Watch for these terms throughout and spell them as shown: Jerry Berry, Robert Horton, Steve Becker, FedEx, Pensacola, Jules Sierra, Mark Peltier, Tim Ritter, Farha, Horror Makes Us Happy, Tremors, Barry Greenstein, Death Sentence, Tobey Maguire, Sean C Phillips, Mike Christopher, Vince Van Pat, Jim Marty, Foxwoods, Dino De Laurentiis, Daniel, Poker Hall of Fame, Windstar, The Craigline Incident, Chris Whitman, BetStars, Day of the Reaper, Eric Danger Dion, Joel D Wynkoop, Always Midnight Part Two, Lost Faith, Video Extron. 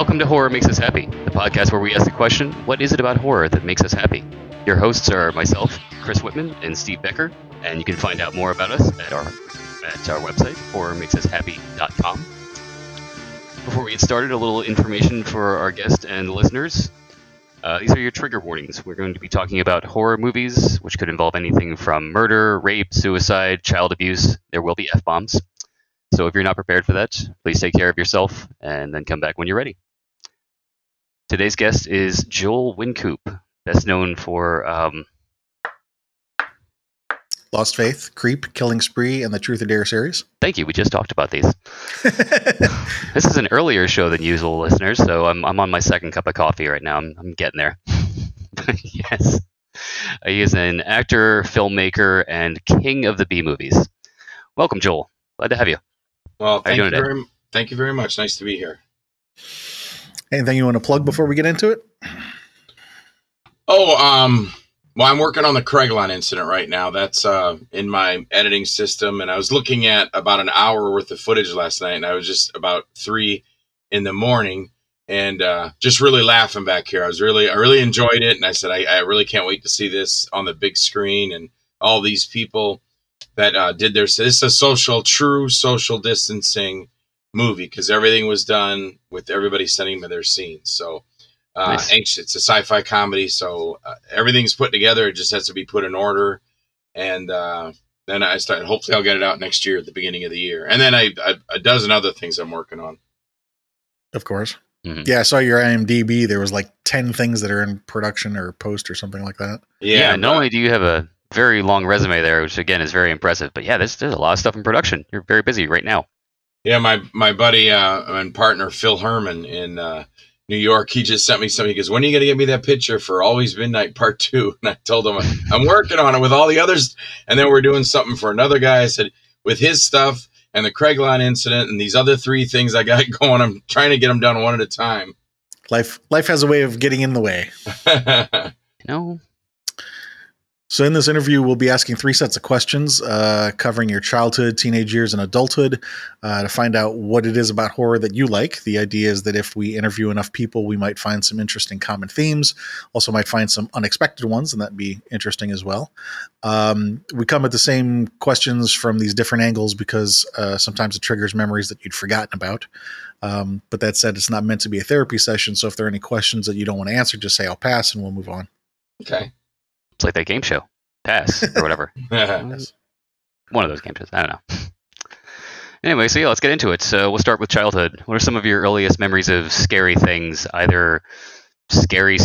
Welcome to Horror Makes Us Happy, the podcast where we ask the question, what is it about horror that makes us happy? Your hosts are myself, Chris Whitman, and Steve Becker, and you can find out more about us at our website, horrormakesushappy.com. Before we get started, a little information for our guests and listeners. These are your trigger warnings. We're going to be talking about horror movies, which could involve anything from murder, rape, suicide, child abuse. There will be F-bombs. So if you're not prepared for that, please take care of yourself and then come back when you're ready. Today's guest is Joel Wynkoop, best known for Lost Faith, Creep, Killing Spree, and the Truth or Dare series. Thank you. We just talked about these. This is an earlier show than usual, listeners, so I'm on my second cup of coffee right now. I'm getting there. Yes. He is an actor, filmmaker, and king of the B-movies. Welcome, Joel. Glad to have you. Well, thank you very much. Nice to be here. Anything you want to plug before we get into it? Well, I'm working on the Craigline Incident right now. That's in my editing system, and I was looking at about an hour worth of footage last night, and I was just about 3 in the morning, and just really laughing back here. I really enjoyed it, and I said, I really can't wait to see this on the big screen and all these people that did their. So this is a true social distancing movie because everything was done with everybody sending me their scenes. So nice. It's a sci-fi comedy, so everything's put together. It just has to be put in order, and then I start. Hopefully, I'll get it out next year at the beginning of the year, and then I a dozen other things I'm working on. Of course, mm-hmm. Yeah. I saw your IMDb. There was like 10 things that are in production or post or something like that. Yeah. Not only do you have a very long resume there, which again is very impressive. But yeah, there's a lot of stuff in production. You're very busy right now. Yeah, my buddy and partner Phil Herman in New York, he just sent me something. He goes, "When are you going to get me that picture for Always Midnight Part Two?" And I told him I'm working on it with all the others. And then we're doing something for another guy. I said with his stuff and the Craigline Incident and these other 3 things I got going, I'm trying to get them done one at a time. Life has a way of getting in the way. No. So in this interview, we'll be asking 3 sets of questions covering your childhood, teenage years, and adulthood to find out what it is about horror that you like. The idea is that if we interview enough people, we might find some interesting common themes, also might find some unexpected ones, and that'd be interesting as well. We come at the same questions from these different angles because sometimes it triggers memories that you'd forgotten about. But that said, it's not meant to be a therapy session, so if there are any questions that you don't want to answer, just say I'll pass and we'll move on. Okay. It's like that game show, Pass, or whatever. Yes. One of those game shows. I don't know. Anyway, so yeah, let's get into it. So we'll start with childhood. What are some of your earliest memories of scary things? Either scary,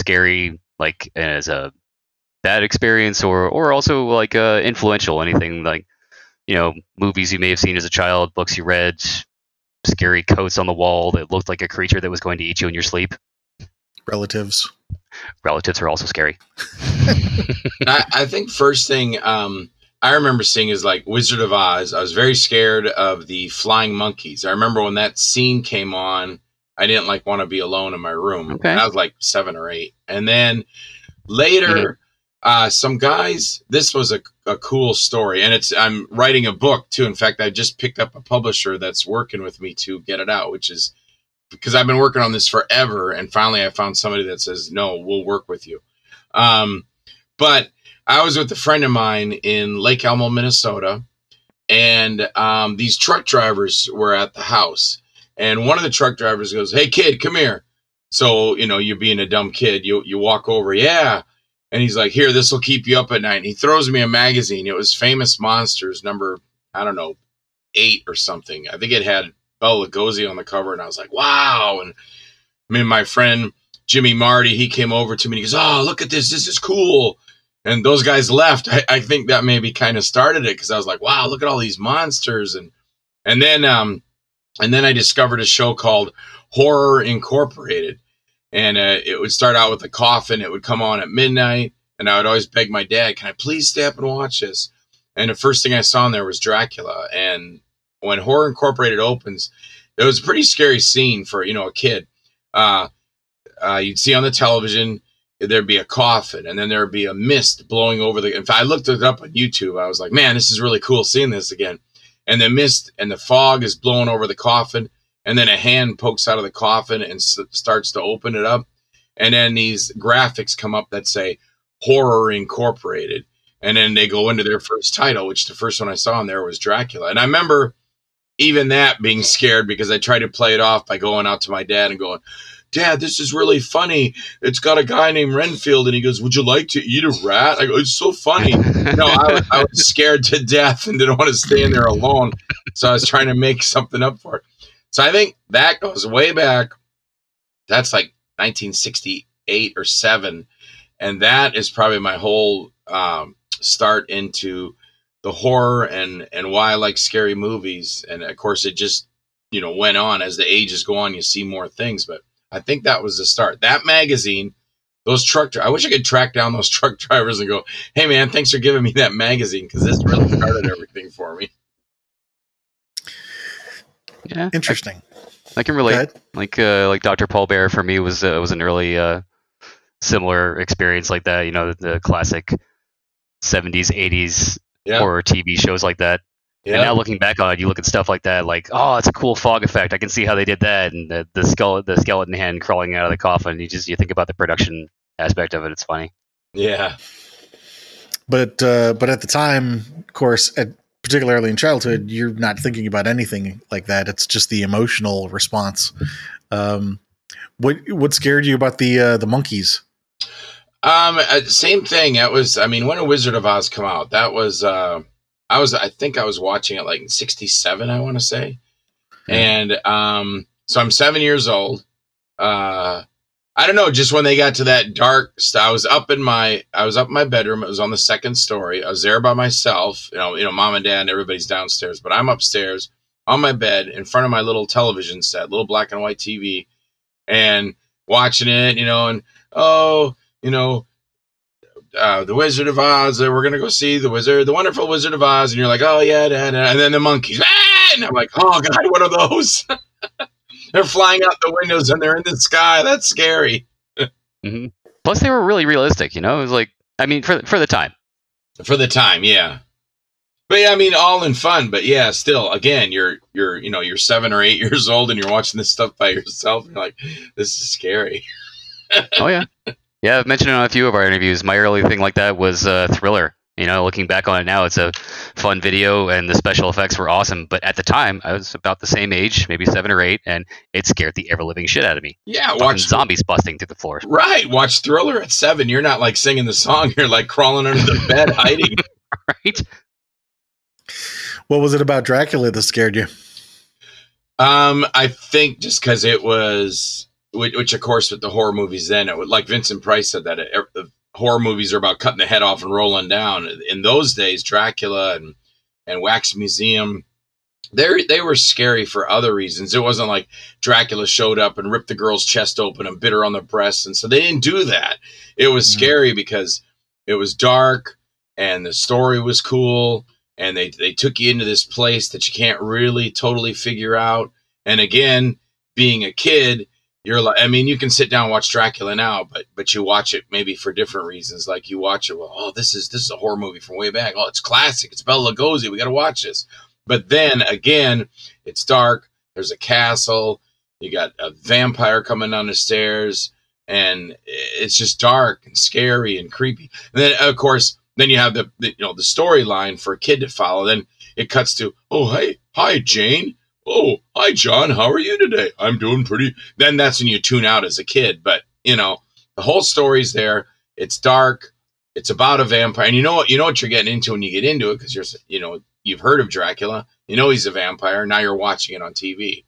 like as a bad experience, or also like influential. Anything like, movies you may have seen as a child, books you read, scary coats on the wall that looked like a creature that was going to eat you in your sleep. Relatives are also scary. I think first thing I remember seeing is like Wizard of Oz. I was very scared of the flying monkeys. I remember when that scene came on, I didn't want to be alone in my room. Okay. I was like 7 or 8. And then later, mm-hmm. Some guys, this was a cool story. And I'm writing a book too. In fact, I just picked up a publisher that's working with me to get it out, which is because I've been working on this forever. And finally I found somebody that says, no, we'll work with you. But I was with a friend of mine in Lake Elmo, Minnesota. And these truck drivers were at the house. And one of the truck drivers goes, "Hey kid, come here." So, you're being a dumb kid. You walk over. Yeah. And he's like, "Here, this will keep you up at night." And he throws me a magazine. It was Famous Monsters, number, I don't know, 8 or something. I think it had Bela Lugosi on the cover, and I was like, wow. And my friend Jimmy Marty, he came over to me and he goes, "Oh, look at this. This is cool." And those guys left. I think that maybe kind of started it because I was like, wow, look at all these monsters. And then I discovered a show called Horror Incorporated. And it would start out with a coffin. It would come on at midnight. And I would always beg my dad, "Can I please stay up and watch this?" And the first thing I saw in there was Dracula. And when Horror Incorporated opens, it was a pretty scary scene for, a kid. You'd see on the television, there'd be a coffin, and then there'd be a mist blowing over the... In fact, I looked it up on YouTube. I was like, man, this is really cool seeing this again. And the mist and the fog is blowing over the coffin, and then a hand pokes out of the coffin and starts to open it up. And then these graphics come up that say Horror Incorporated. And then they go into their first title, which the first one I saw in there was Dracula. And I remember even that being scared because I tried to play it off by going out to my dad and going, "Dad, this is really funny. It's got a guy named Renfield." And he goes, "Would you like to eat a rat?" I go, "It's so funny." No, I was scared to death and didn't want to stay in there alone. So I was trying to make something up for it. So I think that goes way back. That's like 1968 or 7. And that is probably my whole start into the horror and why I like scary movies. And of course, it just, you know, went on as the ages go on, you see more things. But I think that was the start. That magazine, those truck drivers, I wish I could track down those truck drivers and go, "Hey, man, thanks for giving me that magazine," because this really started everything for me. Yeah, interesting. I can relate. Like Dr. Paul Bear for me was an early similar experience like that. You know, the classic 70s, 80s horror TV shows like that. Yeah. And now looking back on it, you look at stuff like that, like, "Oh, it's a cool fog effect. I can see how they did that." And the skeleton hand crawling out of the coffin. You think about the production aspect of it. It's funny. Yeah. But at the time, of course, particularly in childhood, you're not thinking about anything like that. It's just the emotional response. What scared you about the monkeys? Same thing. That was, I mean, when did Wizard of Oz come out? That was, I think I was watching it like in 67, I want to say. And, so I'm 7 years old. I don't know, just when they got to that dark stuff, I was up in my bedroom. It was on the second story. I was there by myself, you know, mom and dad and everybody's downstairs, but I'm upstairs on my bed in front of my little television set, little black and white TV, and watching it, you know, and, oh, you know, the Wizard of Oz, we're going to go see the Wonderful Wizard of Oz. And you're like, "Oh yeah, Dad." And then the monkeys, ah! And I'm like, "Oh God, what are those?" They're flying out the windows and they're in the sky. That's scary. Mm-hmm. Plus they were really realistic, you know, it was like, I mean, for the time. Yeah. But yeah, I mean, all in fun, but yeah, still again, you're, you know, you're 7 or 8 years old and you're watching this stuff by yourself. And you're like, this is scary. Oh yeah. Yeah, I've mentioned it on a few of our interviews. My early thing like that was Thriller. You know, looking back on it now, it's a fun video, and the special effects were awesome. But at the time, I was about the same age, maybe 7 or 8, and it scared the ever-living shit out of me. Yeah, watch zombies busting through the floor. Right, watch Thriller at 7. You're not, like, singing the song. You're, like, crawling under the bed, hiding. Right? What was it about Dracula that scared you? I think just because it was... Which, of course, with the horror movies then, it would, like Vincent Price said that the horror movies are about cutting the head off and rolling down. In those days, Dracula and Wax Museum, they were scary for other reasons. It wasn't like Dracula showed up and ripped the girl's chest open and bit her on the breast. And so they didn't do that. It was scary because it was dark and the story was cool. And they took you into this place that you can't really totally figure out. And again, being a kid, you're like, I mean, you can sit down and watch Dracula now, but you watch it maybe for different reasons. Like you watch it, well, oh, this is a horror movie from way back. Oh, it's classic. It's Bela Lugosi. We got to watch this. But then again, it's dark. There's a castle. You got a vampire coming down the stairs, and it's just dark and scary and creepy. And then, of course, then you have the storyline for a kid to follow. Then it cuts to, oh, hey, hi, Jane. Oh, hi, John. How are you today? I'm doing pretty. Then that's when you tune out as a kid. But, you know, the whole story's there. It's dark. It's about a vampire. And you know what you're getting into when you get into it because you've heard of Dracula. You know he's a vampire. Now you're watching it on TV.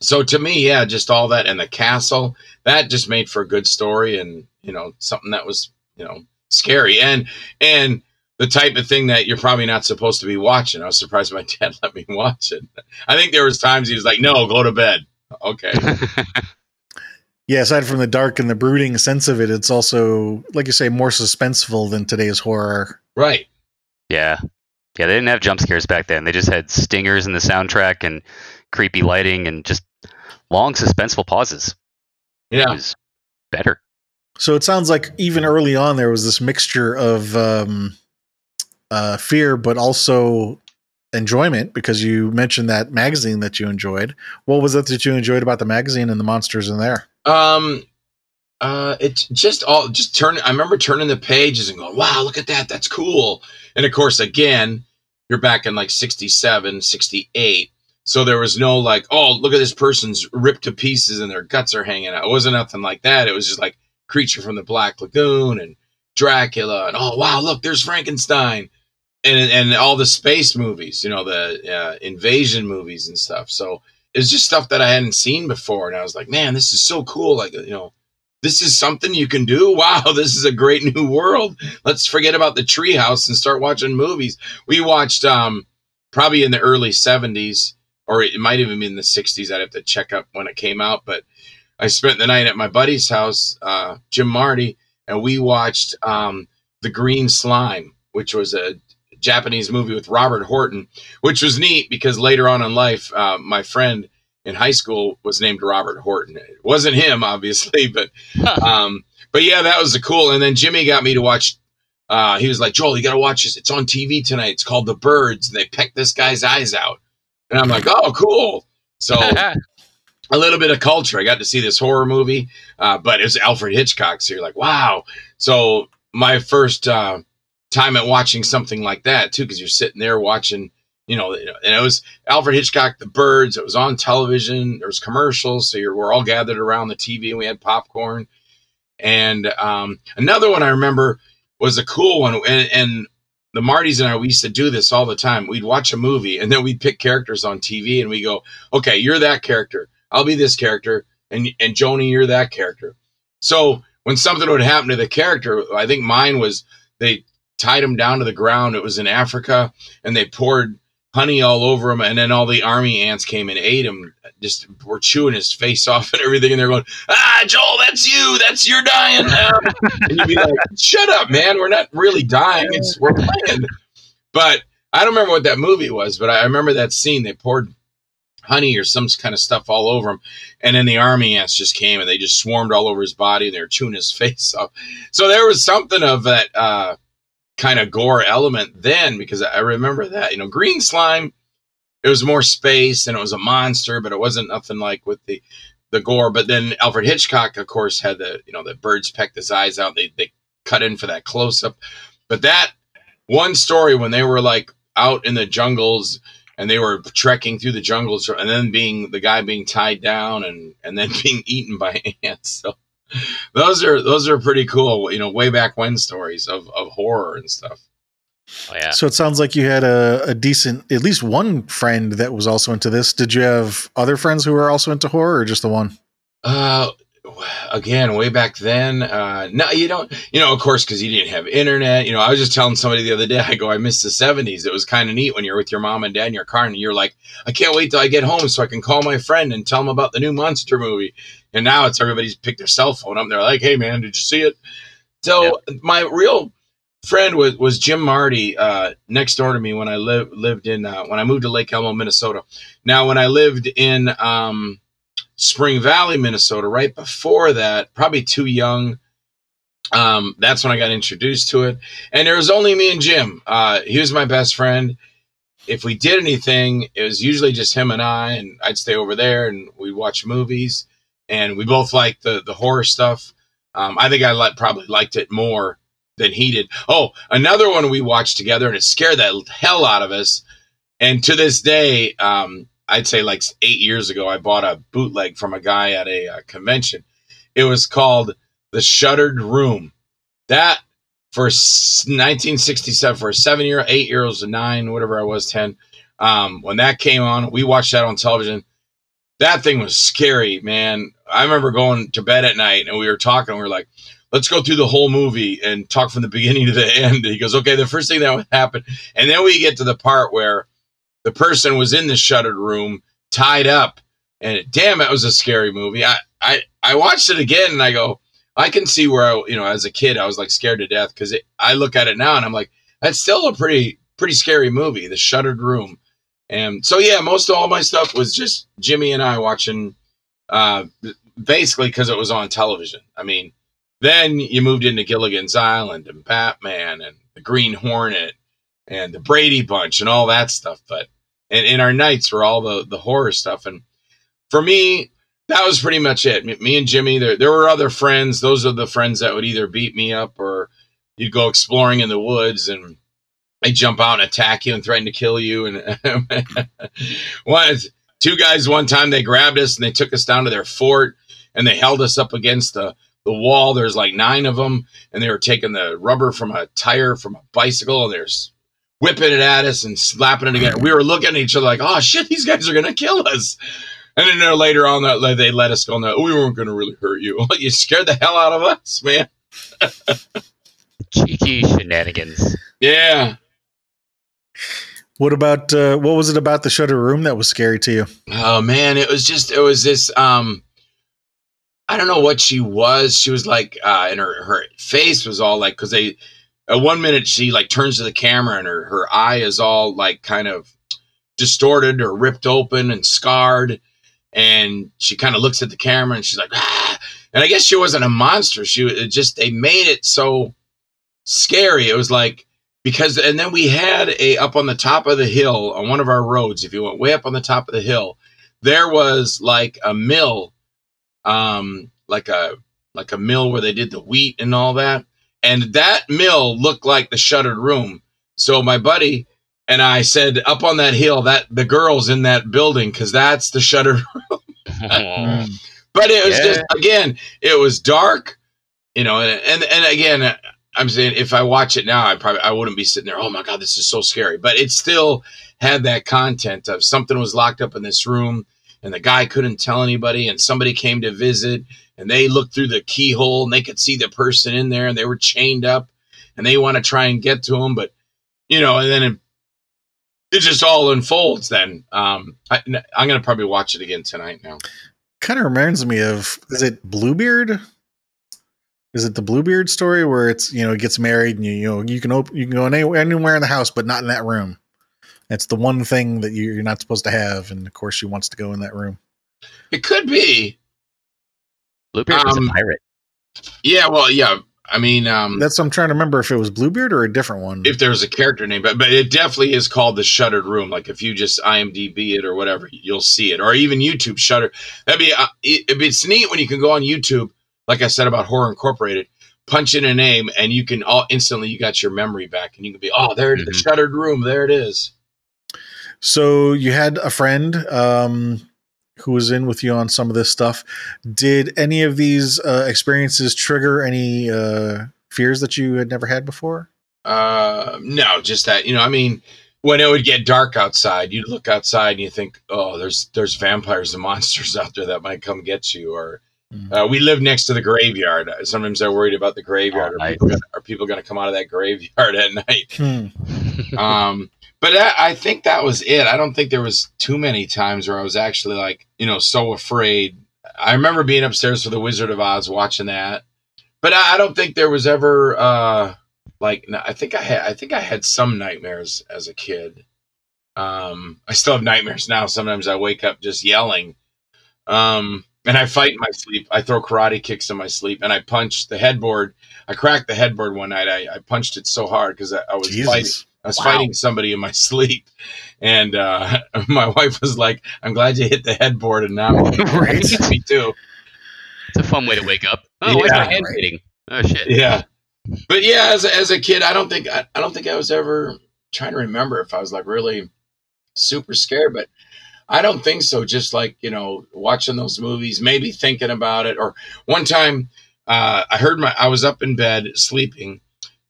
So to me, yeah, just all that and the castle, that just made for a good story and, you know, something that was, you know, scary. And the type of thing that you're probably not supposed to be watching. I was surprised my dad let me watch it. I think there was times he was like, "No, go to bed." Okay. Yeah, aside from the dark and the brooding sense of it, it's also, like you say, more suspenseful than today's horror. Right. Yeah. Yeah, they didn't have jump scares back then. They just had stingers in the soundtrack and creepy lighting and just long suspenseful pauses. Yeah. It was better. So it sounds like even early on there was this mixture of fear, but also enjoyment, because you mentioned that magazine that you enjoyed. What was it that you enjoyed about the magazine and the monsters in there? It's just all just turn. I remember turning the pages and going, wow, look at that. That's cool. And of course, again, you're back in like 67, 68. So there was no like, oh, look at this person's ripped to pieces and their guts are hanging out. It wasn't nothing like that. It was just like Creature from the Black Lagoon and Dracula and, oh, wow, look, there's Frankenstein and all the space movies, you know, the invasion movies and stuff. So it's just stuff that I hadn't seen before. And I was like, man, this is so cool. Like, you know, this is something you can do. Wow, this is a great new world. Let's forget about the treehouse and start watching movies. We watched probably in the early 70s. Or it might even be in the 60s. I'd have to check up when it came out. But I spent the night at my buddy's house, Jim Marty, and we watched The Green Slime, which was a Japanese movie with Robert Horton, which was neat because later on in life, my friend in high school was named Robert Horton. It wasn't him, obviously, but yeah, that was cool. And then Jimmy got me to watch. He was like, Joel, you got to watch this. It's on TV tonight. It's called The Birds, and they peck this guy's eyes out. And I'm like, oh, cool. So a little bit of culture. I got to see this horror movie, but it was Alfred Hitchcock. So you're like, wow. So my first time at watching something like that, too, because you're sitting there watching, you know, and it was Alfred Hitchcock, The Birds. It was on television. There was commercials. So we're all gathered around the TV, and we had popcorn. And another one I remember was a cool one. And the Martys and I, we used to do this all the time. We'd watch a movie and then we'd pick characters on TV and we go, okay, you're that character. I'll be this character. And Joni, you're that character. So when something would happen to the character, I think mine was they tied him down to the ground. It was in Africa and they poured honey all over him. And then all the army ants came and ate him, just were chewing his face off and everything. And they're going, ah, Joel, that's you. That's your dying now. And you'd be like, shut up, man. We're not really dying. We're playing. But I don't remember what that movie was, but I remember that scene. They poured honey or some kind of stuff all over him. And then the army ants just came and they just swarmed all over his body. And they were chewing his face off. So there was something of that, kind of gore element then, because I remember that, you know, Green Slime, it was more space and it was a monster, but it wasn't nothing like with the gore. But then Alfred Hitchcock, of course, had the birds pecked his eyes out. They cut in for that close up. But that one story when they were like out in the jungles and they were trekking through the jungles and then the guy being tied down and then being eaten by ants. So Those are pretty cool, you know, way back when stories of horror and stuff. Oh, yeah. So it sounds like you had a decent, at least one friend that was also into this. Did you have other friends who were also into horror, or just the one? Again, way back then, no, you don't, you know, of course, because you didn't have internet. You know, I was just telling somebody the other day, I go, I miss the 70s. It was kind of neat when you're with your mom and dad in your car and you're like, I can't wait till I get home so I can call my friend and tell him about the new monster movie. And now it's everybody's picked their cell phone up and they're like, hey, man, did you see it? So yeah. My real friend was Jim Marty next door to me when I lived in, when I moved to Lake Elmo, Minnesota. Now, when I lived in Spring Valley, Minnesota, right before that, probably too young. That's when I got introduced to it. And there was only me and Jim. He was my best friend. If we did anything, it was usually just him and I, and I'd stay over there and we'd watch movies and we both liked the horror stuff. I think I probably liked it more than he did. Oh, another one we watched together and it scared the hell out of us. And to this day, I'd say like 8 years ago, I bought a bootleg from a guy at a convention. It was called The Shuttered Room. That for 1967, for a 7 year, 8 year olds, a nine, whatever I was, 10. When that came on, we watched that on television. That thing was scary, man. I remember going to bed at night and we were talking. We were like, let's go through the whole movie and talk from the beginning to the end. And he goes, okay, the first thing that would happen. And then we get to the part where the person was in the shuttered room, tied up, and damn, that was a scary movie. I watched it again, and I go, I can see where I as a kid, I was like scared to death because I look at it now, and I'm like, that's still a pretty scary movie, The Shuttered Room. And so, yeah, most of all my stuff was just Jimmy and I watching, basically because it was on television. I mean, then you moved into Gilligan's Island and Batman and The Green Hornet and the Brady Bunch and all that stuff. But and in our nights were all the horror stuff. And for me, that was pretty much it. Me and Jimmy, there were other friends. Those are the friends that would either beat me up or you'd go exploring in the woods and I jump out and attack you and threaten to kill you. And two guys one time, they grabbed us and they took us down to their fort and they held us up against the wall. There's like 9 of them and they were taking the rubber from a tire from a bicycle and they're whipping it at us and slapping it again. We were looking at each other like, oh shit, these guys are going to kill us. And then later on, they let us go. No, we weren't going to really hurt you. You scared the hell out of us, man. Cheeky shenanigans. Yeah. What about, what was it about the Shuttered Room that was scary to you? Oh man, it was this, I don't know what she was. She was like, and her face was all like, cause at one minute she like turns to the camera and her eye is all like kind of distorted or ripped open and scarred. And she kind of looks at the camera and she's like, ah! And I guess she wasn't a monster. They made it so scary. It was like, and then we had up on the top of the hill on one of our roads, if you went way up on the top of the hill, there was like a mill, like a mill where they did the wheat and all that. And that mill looked like the Shuttered Room. So my buddy and I said, up on that hill, that the girl's in that building, cause that's the Shuttered Room. But it was just, again, it was dark, you know, and again, I'm saying if I watch it now, I wouldn't be sitting there, oh my God, this is so scary. But it still had that content of something was locked up in this room and the guy couldn't tell anybody and somebody came to visit and they looked through the keyhole and they could see the person in there and they were chained up and they want to try and get to him. But, you know, and then it just all unfolds then. I'm going to probably watch it again tonight now. Kind of reminds me of, is it Bluebeard? Is it the Bluebeard story where it's, you know, it gets married and you can go anywhere in the house, but not in that room. That's the one thing that you're not supposed to have. And of course she wants to go in that room. It could be. Bluebeard was a pirate. Yeah. Well, yeah. I mean, that's, I'm trying to remember if it was Bluebeard or a different one. If there was a character name, but it definitely is called the Shuttered Room. Like if you just IMDb it or whatever, you'll see it, or even YouTube Shutter. It's neat when you can go on YouTube. Like I said about Horror Incorporated, punch in a name and you can instantly you got your memory back and you can be, oh, there it is, the Shuttered Room. There it is. So you had a friend who was in with you on some of this stuff. Did any of these experiences trigger any fears that you had never had before? No, just that, you know, I mean, when it would get dark outside, you'd look outside and you think, oh, there's vampires and monsters out there that might come get you, or we live next to the graveyard. Sometimes they're worried about the graveyard. Are people going to come out of that graveyard at night? But I think that was it. I don't think there was too many times where I was actually like, you know, so afraid. I remember being upstairs for the Wizard of Oz watching that, but I don't think there was ever I think I had some nightmares as a kid. I still have nightmares now. Sometimes I wake up just yelling. And I fight in my sleep. I throw karate kicks in my sleep, and I punch the headboard. I cracked the headboard one night. I punched it so hard because I was fighting. I was fighting somebody in my sleep, and my wife was like, "I'm glad you hit the headboard, and now hit me too." It's a fun way to wake up. Oh, yeah, where's my head hitting? Oh shit. Yeah, but yeah, as a kid, I don't think I was ever trying to remember if I was like really super scared, but. I don't think so. Just like, you know, watching those movies, maybe thinking about it. Or one time I was up in bed sleeping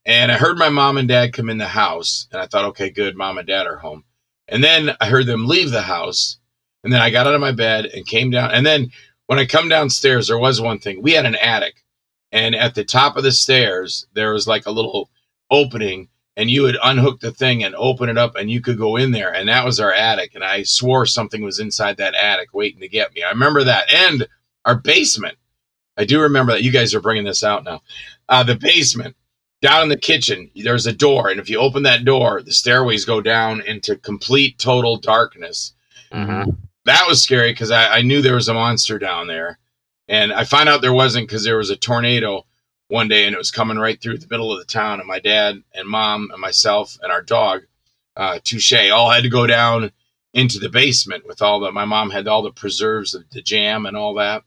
and I heard my mom and dad come in the house and I thought, okay, good. Mom and dad are home. And then I heard them leave the house and then I got out of my bed and came down. And then when I come downstairs, there was one thing. We had an attic and at the top of the stairs, there was like a little opening. And you would unhook the thing and open it up and you could go in there. And that was our attic. And I swore something was inside that attic waiting to get me. I remember that. And our basement. I do remember that. You guys are bringing this out now. The basement. Down in the kitchen, there's a door. And if you open that door, the stairways go down into complete, total darkness. Mm-hmm. That was scary because I knew there was a monster down there. And I found out there wasn't because there was a tornado one day, and it was coming right through the middle of the town, and my dad and mom and myself and our dog, Touche, all had to go down into the basement with all the, my mom had all the preserves of the jam and all that,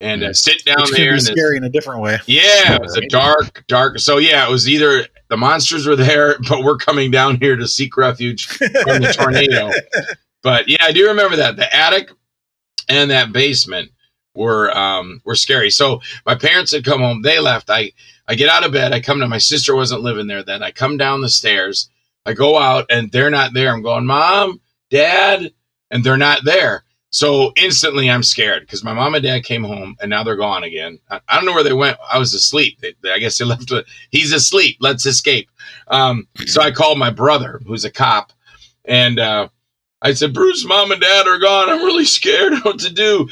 and sit down there. It's scary in a different way. Yeah, it was a dark. So yeah, it was either the monsters were there, but we're coming down here to seek refuge from the tornado. But yeah, I do remember that the attic and that basement were scary. So my parents had come home. They left. I get out of bed. I come to, my sister wasn't living there then. I come down the stairs. I go out and they're not there. I'm going, Mom, Dad, and they're not there. So instantly I'm scared because my mom and dad came home and now they're gone again. I don't know where they went. I was asleep. I guess they left. He's asleep. Let's escape. So I called my brother, who's a cop, and I said, Bruce, Mom and Dad are gone. I'm really scared what to do.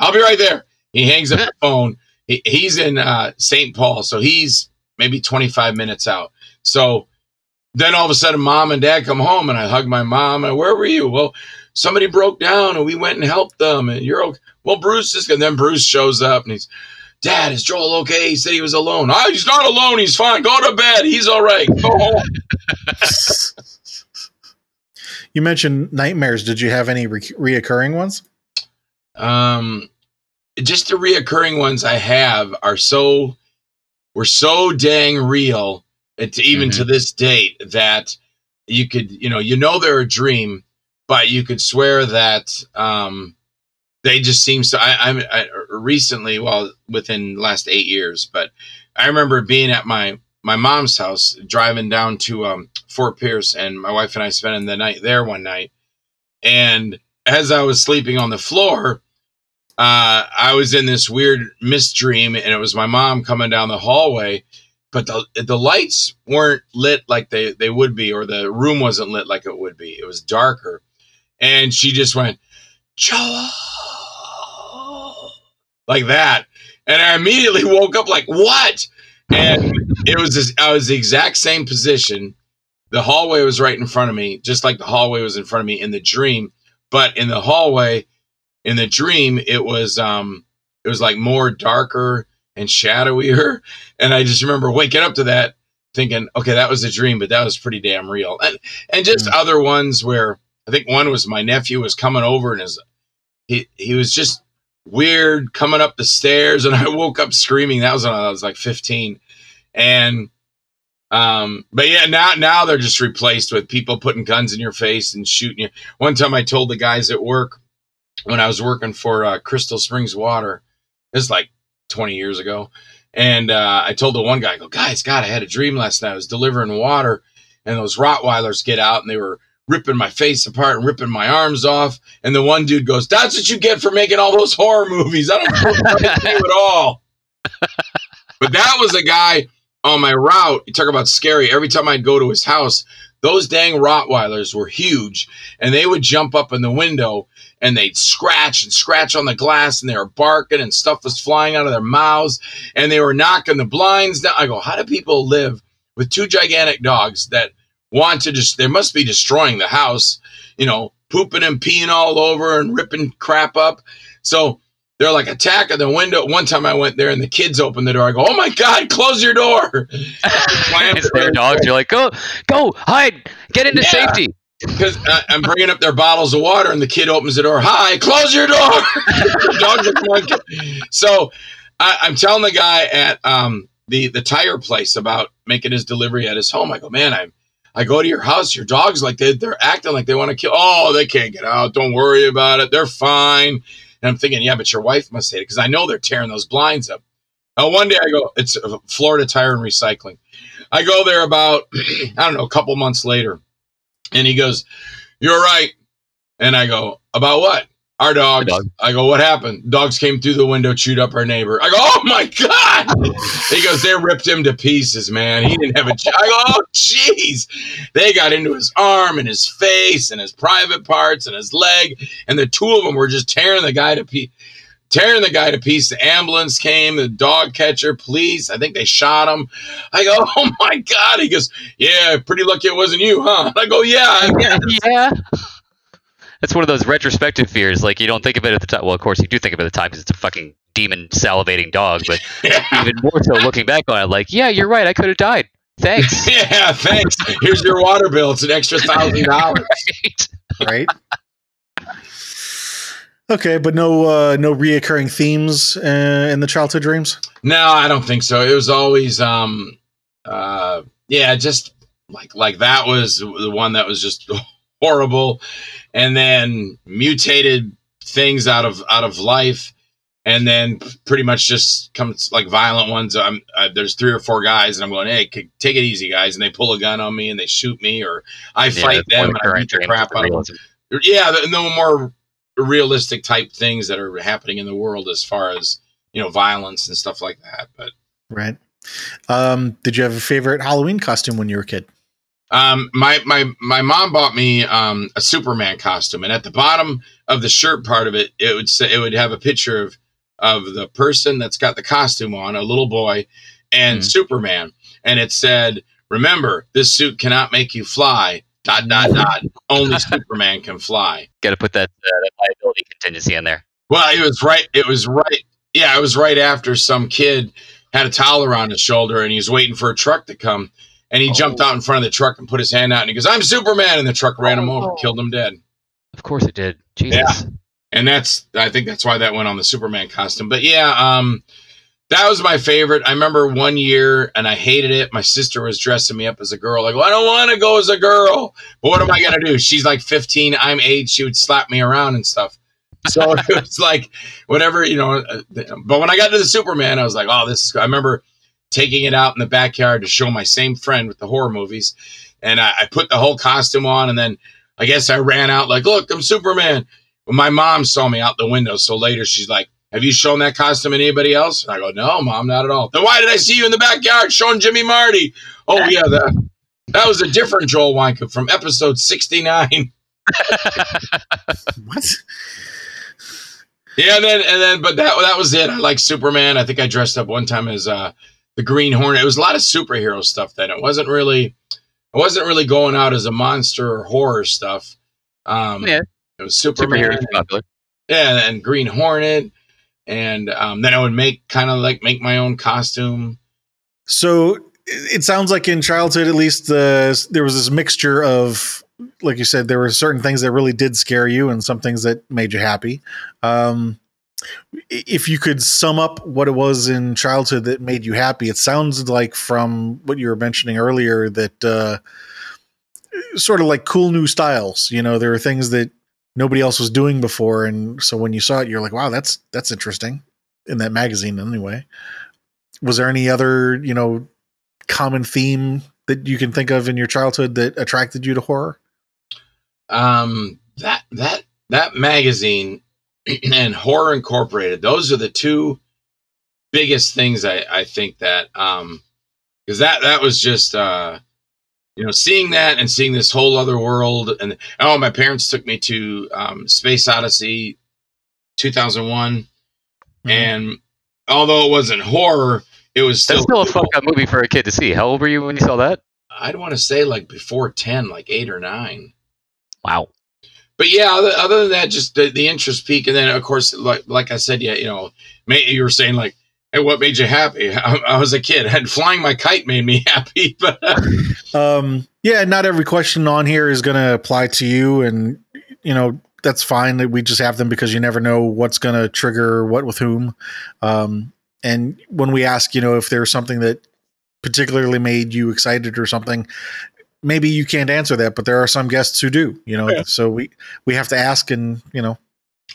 I'll be right there. He hangs up the phone. He's in St. Paul, so he's maybe 25 minutes out. So then all of a sudden, Mom and Dad come home, and I hug my mom. And where were you? Well, somebody broke down, and we went and helped them. And you're okay. Well, Bruce is good. Then Bruce shows up, and he's, Dad, is Joel okay? He said he was alone. Oh, he's not alone. He's fine. Go to bed. He's all right. Go home. You mentioned nightmares. Did you have any reoccurring ones? Just the reoccurring ones I have were so dang real. Even to this date, that you could, you know, they're a dream, but you could swear that they just seem so. I recently, well, within the last 8 years, but I remember being at my mom's house, driving down to Fort Pierce, and my wife and I spending the night there one night. And as I was sleeping on the floor, I was in this weird mist dream, and it was my mom coming down the hallway. But the lights weren't lit like they would be, or the room wasn't lit like it would be. It was darker. And she just went, Joel, like that. And I immediately woke up like, what? And it was I was the exact same position. The hallway was right in front of me, just like the hallway was in front of me in the dream. But in the hallway, in the dream, it was like more darker and shadowier. And I just remember waking up to that thinking, okay, that was a dream, but that was pretty damn real. And just other ones where I think one was my nephew was coming over and he was just weird coming up the stairs. And I woke up screaming. That was when I was like 15. And, but yeah, now they're just replaced with people putting guns in your face and shooting you. One time I told the guys at work when I was working for Crystal Springs Water, it's like 20 years ago. And I told the one guy, I go, guys, God, I had a dream last night. I was delivering water and those Rottweilers get out and they were ripping my face apart and ripping my arms off. And the one dude goes, that's what you get for making all those horror movies. I don't know what to do at all. But that was a guy on my route. You talk about scary. Every time I'd go to his house, those dang Rottweilers were huge and they would jump up in the window and they'd scratch and scratch on the glass and they were barking and stuff was flying out of their mouths and they were knocking the blinds down. I go, how do people live with two gigantic dogs that want to just, they must be destroying the house, pooping and peeing all over and ripping crap up. So they're like attacking the window. One time I went there and the kids opened the door. I go, oh my God, close your door. It's their dogs. You're like, go, hide, get into safety. Because I'm bringing up their bottles of water and the kid opens the door. Hi, close your door. So I'm telling the guy at the tire place about making his delivery at his home. I go, man, I go to your house. Your dog's like, they're acting like they want to kill. Oh, they can't get out. Don't worry about it. They're fine. And I'm thinking, yeah, but your wife must hate it because I know they're tearing those blinds up. Now, one day I go, it's Florida Tire and Recycling. I go there about, I don't know, a couple months later. And he goes, you're right. And I go, about what? Our dogs. I go, what happened? Dogs came through the window, chewed up our neighbor. I go, oh, my God. He goes, they ripped him to pieces, man. He didn't have a job. I go, oh, jeez. They got into his arm and his face and his private parts and his leg. And the two of them were just tearing the guy to pieces. The ambulance came, the dog catcher, police. I think they shot him. I go, oh, my God. He goes, yeah, pretty lucky it wasn't you, huh? I go, yeah. That's one of those retrospective fears. Like, you don't think of it at the time. Well, of course, you do think of it at the time because it's a fucking demon salivating dog, but even more so looking back on it, like, yeah, you're right. I could have died. Thanks. Yeah, thanks. Here's your water bill. It's an extra $1,000. Right. Okay, but no reoccurring themes in the childhood dreams? No, I don't think so. It was always, just like that was the one that was just horrible, and then mutated things out of life, and then pretty much just comes like violent ones. There's 3 or 4 guys, and I'm going, hey, take it easy, guys, and they pull a gun on me and they shoot me, or I fight them and I beat the crap out of them. Yeah, no more realistic type things that are happening in the world as far as, you know, violence and stuff like that. But right. Did you have a favorite Halloween costume when you were a kid? My mom bought me a Superman costume, and at the bottom of the shirt part of it, it would have a picture of the person that's got the costume on, a little boy, and Superman, and it said, "Remember, this suit cannot make you fly. ... Only Superman can fly." Got to put that liability contingency in there. Well, it was right. Yeah, it was right after some kid had a towel around his shoulder, and he was waiting for a truck to come. And he jumped out in front of the truck and put his hand out, and he goes, "I'm Superman!" And the truck ran him over, killed him dead. Of course it did. Jesus. Yeah. And I think that's why that went on the Superman costume. But yeah, that was my favorite. I remember one year, and I hated it. My sister was dressing me up as a girl. Like, well, I don't want to go as a girl, but what am I going to do? She's like 15. I'm 8. She would slap me around and stuff. So it was like, whatever, you know. But when I got to the Superman, I was like, oh, this is cool. I remember taking it out in the backyard to show my same friend with the horror movies. And I put the whole costume on, and then I guess I ran out like, look, I'm Superman. Well, my mom saw me out the window. So later she's like, have you shown that costume to anybody else? And I go, no, Mom, not at all. Then why did I see you in the backyard showing Jimmy Marty? Oh, yeah, that was a different Joel Wynkoop from episode 69. What? Yeah, but that was it. I like Superman. I think I dressed up one time as the Green Hornet. It was a lot of superhero stuff then. I wasn't really going out as a monster or horror stuff. It was Superman. And, yeah, and Green Hornet, and then I would make my own costume. So it sounds like in childhood, at least, there was this mixture of, like you said, there were certain things that really did scare you and some things that made you happy. If you could sum up what it was in childhood that made you happy, it sounds like from what you were mentioning earlier that sort of like cool new styles. You know, there were things that nobody else was doing before. And so when you saw it, you're like, wow, that's interesting in that magazine. Anyway, was there any other, you know, common theme that you can think of in your childhood that attracted you to horror? That magazine and Horror Incorporated, those are the two biggest things I think that, because that was just, you know, seeing that and seeing this whole other world. And my parents took me to Space Odyssey 2001, and although it wasn't horror, it was still a fucked up movie for a kid to see. How old were you when you saw that? I'd want to say like before 10, like 8 or 9. Wow. But yeah, other than that, just the interest peak. And then of course, like I said, yeah, you know, you were saying like, hey, what made you happy? I was a kid, and flying my kite made me happy. But yeah, not every question on here is going to apply to you, and you know, that's fine. That we just have them because you never know what's going to trigger what with whom. And when we ask, you know, if there's something that particularly made you excited or something, maybe you can't answer that, but there are some guests who do, you know, yeah. So we have to ask and, you know.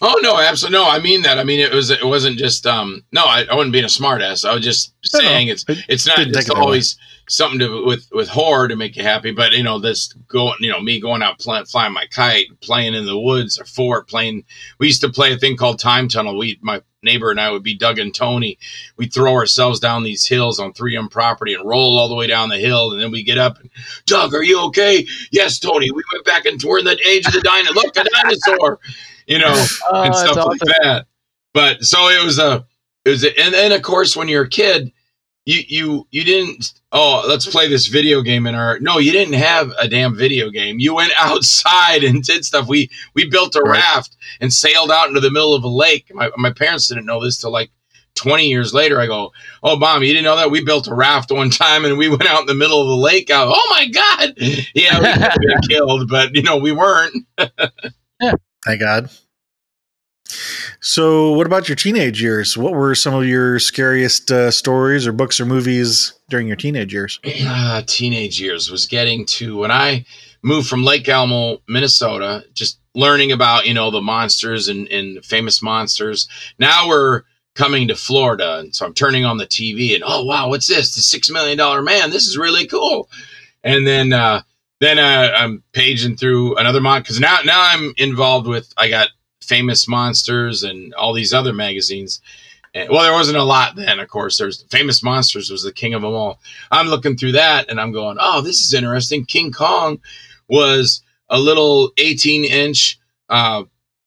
Oh, no, absolutely. No, I mean that. I mean, it wasn't just, I wasn't being a smartass. I was just saying it's not just always something to with horror to make you happy, but, you know, me going out flying my kite, playing in the woods or fort, we used to play a thing called Time Tunnel. My neighbor and I would be Doug and Tony. We'd throw ourselves down these hills on 3M property and roll all the way down the hill. And then we get up and, Doug, are you okay? Yes, Tony. We went back and we're in the age of the dinosaur. Look, a dinosaur, you know, and stuff like that. But so it was, and then of course, when you're a kid, you didn't, let's play this video game you didn't have a damn video game. You went outside and did stuff. We built a raft and sailed out into the middle of a lake. My parents didn't know this till like 20 years later, I go, oh, Mom, you didn't know that? We built a raft one time and we went out in the middle of the lake. I go, oh, my God. Yeah, we could have been killed, but, you know, we weren't. Yeah. Thank God. So what about your teenage years? What were some of your scariest stories or books or movies during your teenage years? Teenage years was getting to when I moved from Lake Elmo, Minnesota, just learning about, you know, the monsters and famous monsters. Now we're coming to Florida. And so I'm turning on the TV and, oh, wow, what's this? The $6 Million Man. This is really cool. And then I'm paging through another month because now I'm involved with, I got Famous Monsters and all these other magazines. And, well, there wasn't a lot then, of course. There's Famous Monsters was the king of them all. I'm looking through that and I'm going, oh, this is interesting. King Kong was a little 18-inch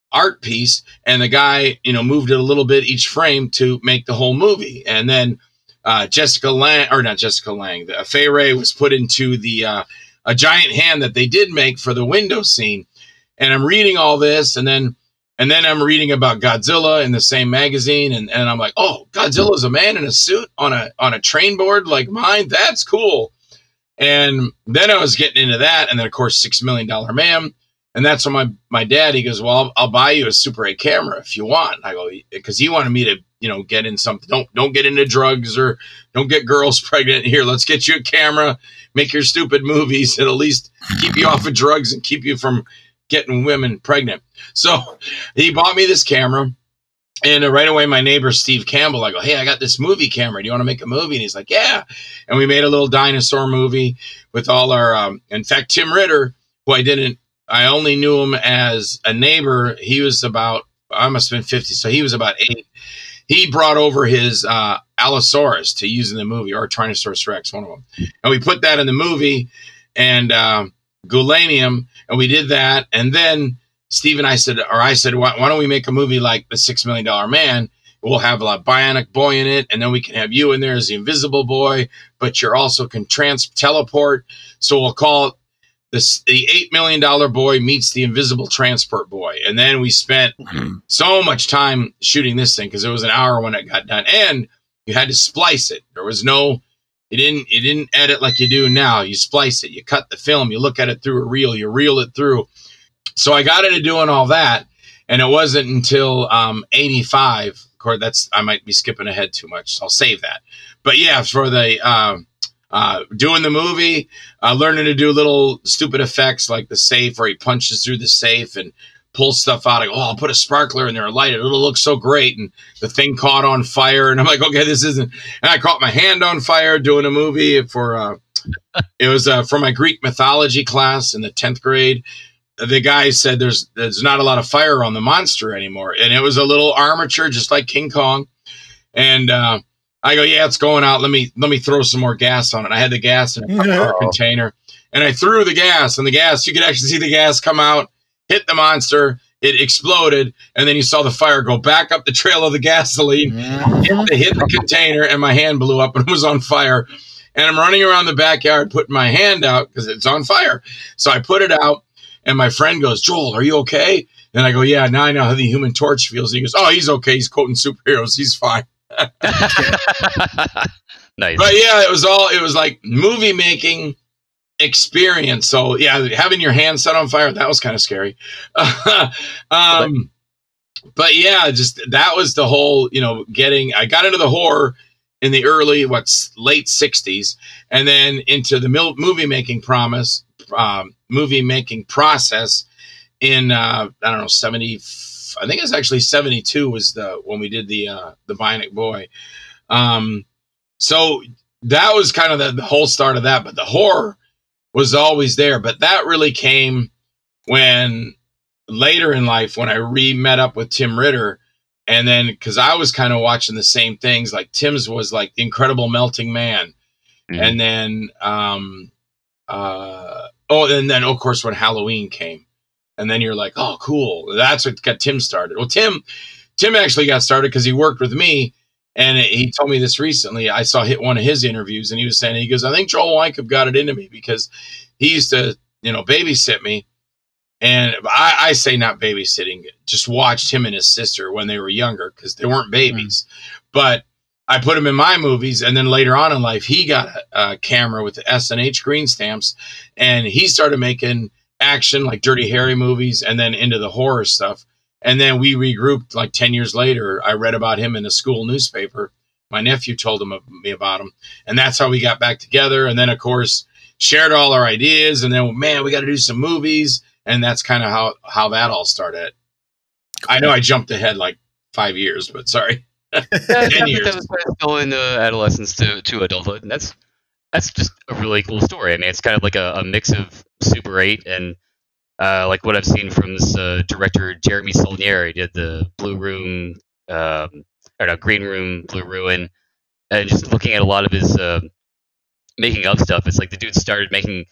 art piece, and the guy, you know, moved it a little bit each frame to make the whole movie. And then Fay Wray was put into the a giant hand that they did make for the window scene. And I'm reading all this, and then I'm reading about Godzilla in the same magazine, and I'm like, oh, Godzilla's a man in a suit on a train board like mine? That's cool. And then I was getting into that, and then, of course, $6 Million Man. And that's when my dad, he goes, well, I'll buy you a Super 8 camera if you want. I go, because he wanted me to, you know, get in something. Don't get into drugs or don't get girls pregnant. Here, let's get you a camera, make your stupid movies, and at least keep you off of drugs and keep you from getting women pregnant. So he bought me this camera, and right away my neighbor Steve Campbell, I go, hey, I got this movie camera, do you want to make a movie? And he's like, yeah. And we made a little dinosaur movie with all our in fact, Tim Ritter, who I only knew him as a neighbor, he was about, I must have been 50, so he was about 8. He brought over his Allosaurus to use in the movie, or Tyrannosaurus Rex, one of them, and we put that in the movie, and Gulenium, and we did that. And then Steve and I said, why don't we make a movie like the $6 Million Man? We'll have a Bionic Boy in it, and then we can have you in there as the Invisible Boy, but you're also can teleport. So we'll call it the $8 Million Boy meets the Invisible Transport Boy. And then we spent so much time shooting this thing because it was an hour when it got done, and you had to splice it. There was no You didn't edit like you do now. You splice it. You cut the film. You look at it through a reel. You reel it through. So I got into doing all that, and it wasn't until 85. Of course, I might be skipping ahead too much, so I'll save that. But yeah, for the doing the movie, learning to do little stupid effects like the safe where he punches through the safe and pulls stuff out. I go, I'll put a sparkler in there and light it. It'll look so great. And the thing caught on fire. And I'm like, okay, this isn't. And I caught my hand on fire doing a movie for my Greek mythology class in the 10th grade. The guy said there's not a lot of fire on the monster anymore. And it was a little armature, just like King Kong. And I go, yeah, it's going out. Let me throw some more gas on it. I had the gas in a container. And I threw the gas, and the gas, you could actually see the gas come out, hit the monster, it exploded, and then you saw the fire go back up the trail of the gasoline, hit the container, and my hand blew up and it was on fire. And I'm running around the backyard putting my hand out because it's on fire. So I put it out, and my friend goes, Joel, are you okay? And I go, yeah, now I know how the Human Torch feels. And he goes, oh, he's okay. He's quoting superheroes. He's fine. Nice. But yeah, it was like movie making experience. So yeah, having your hand set on fire, that was kind of scary. But yeah, just that was the whole, you know, I got into the horror in the late 60s, and then into the movie making process in I don't know, 70, I think it's actually 72 was when we did the Bionic Boy. So that was kind of the whole start of that, but the horror was always there. But that really came when later in life, when I met up with Tim Ritter, and then because I was kind of watching the same things, like Tim's was like The Incredible Melting Man. Mm-hmm. And then of course when Halloween came, and then you're like, oh, cool, that's what got Tim started. Well, Tim actually got started because he worked with me. And he told me this recently. I saw one of his interviews, and he was saying, he goes, I think Joel Wynkoop got it into me because he used to, you know, babysit me. And I say not babysitting, just watched him and his sister when they were younger because they weren't babies. Mm. But I put him in my movies, and then later on in life, he got a camera with the S&H green stamps, and he started making action like Dirty Harry movies and then into the horror stuff. And then we regrouped like 10 years later. I read about him in a school newspaper. My nephew told me about him, and that's how we got back together. And then, of course, shared all our ideas, and then, man, we got to do some movies. And that's kind of how that all started. Cool. I know I jumped ahead like 5 years, but sorry. 10 years. That was still in adolescence to adulthood. And that's just a really cool story. I mean, it's kind of like a mix of Super 8 and like what I've seen from this director, Jeremy Saulnier. He did the Blue Room, Green Room, Blue Ruin. And just looking at a lot of his making of stuff, it's like the dude started making,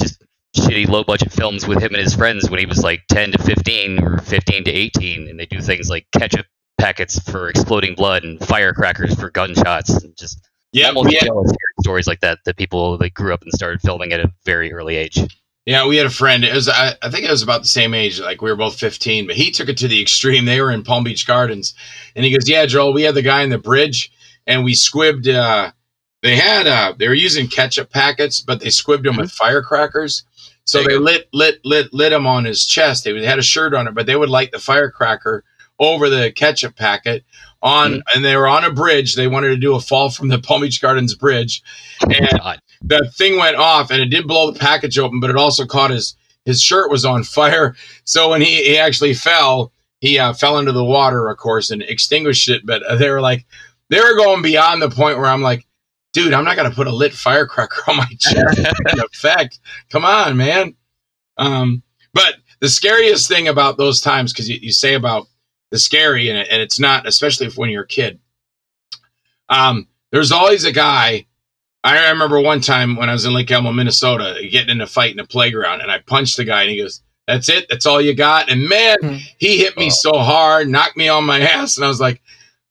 just shitty low budget films with him and his friends when he was like 10 to 15 or 15 to 18. And they do things like ketchup packets for exploding blood and firecrackers for gunshots and just stories like that, that people like grew up and started filming at a very early age. Yeah. We had a friend. It was, I think it was about the same age. Like we were both 15, but he took it to the extreme. They were in Palm Beach Gardens and he goes, yeah, Joel, we had the guy in the bridge and we squibbed, they were using ketchup packets, but they squibbed him with firecrackers. So they lit him on his chest. They had a shirt on it, but they would light the firecracker over the ketchup packet and they were on a bridge. They wanted to do a fall from the Palm Beach Gardens bridge. And the thing went off and it did blow the package open, but it also caught his shirt was on fire. So when he actually fell, he fell into the water, of course, and extinguished it. But they were going beyond the point where I'm like, dude, I'm not going to put a lit firecracker on my chest. Effect. Come on, man. But the scariest thing about those times, because you say about the scary, and it's not, especially when you're a kid. There's always a guy. I remember one time when I was in Lake Elmo, Minnesota, getting in a fight in a playground, and I punched the guy, and he goes, that's it? That's all you got? And, man, he hit me so hard, knocked me on my ass, and I was like,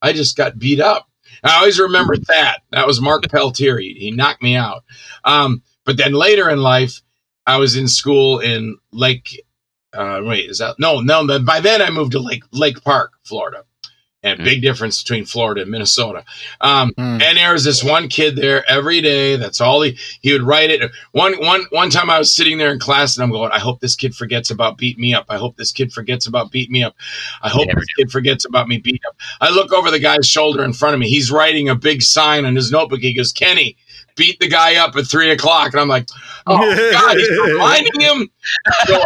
I just got beat up. I always remembered that. That was Mark Peltier. He knocked me out. But then later in life, I was in school in Lake. By then I moved to Lake Park, Florida, and big difference between Florida and Minnesota. And there was this one kid there every day. That's all he would write it. One time I was sitting there in class and I'm going, I hope this kid forgets about beating me up. I hope this kid forgets about beating me up. I hope this kid forgets about me beating up. I look over the guy's shoulder in front of me. He's writing a big sign on his notebook. He goes, Kenny, beat the guy up at 3:00. And I'm like, oh God, he's reminding him. So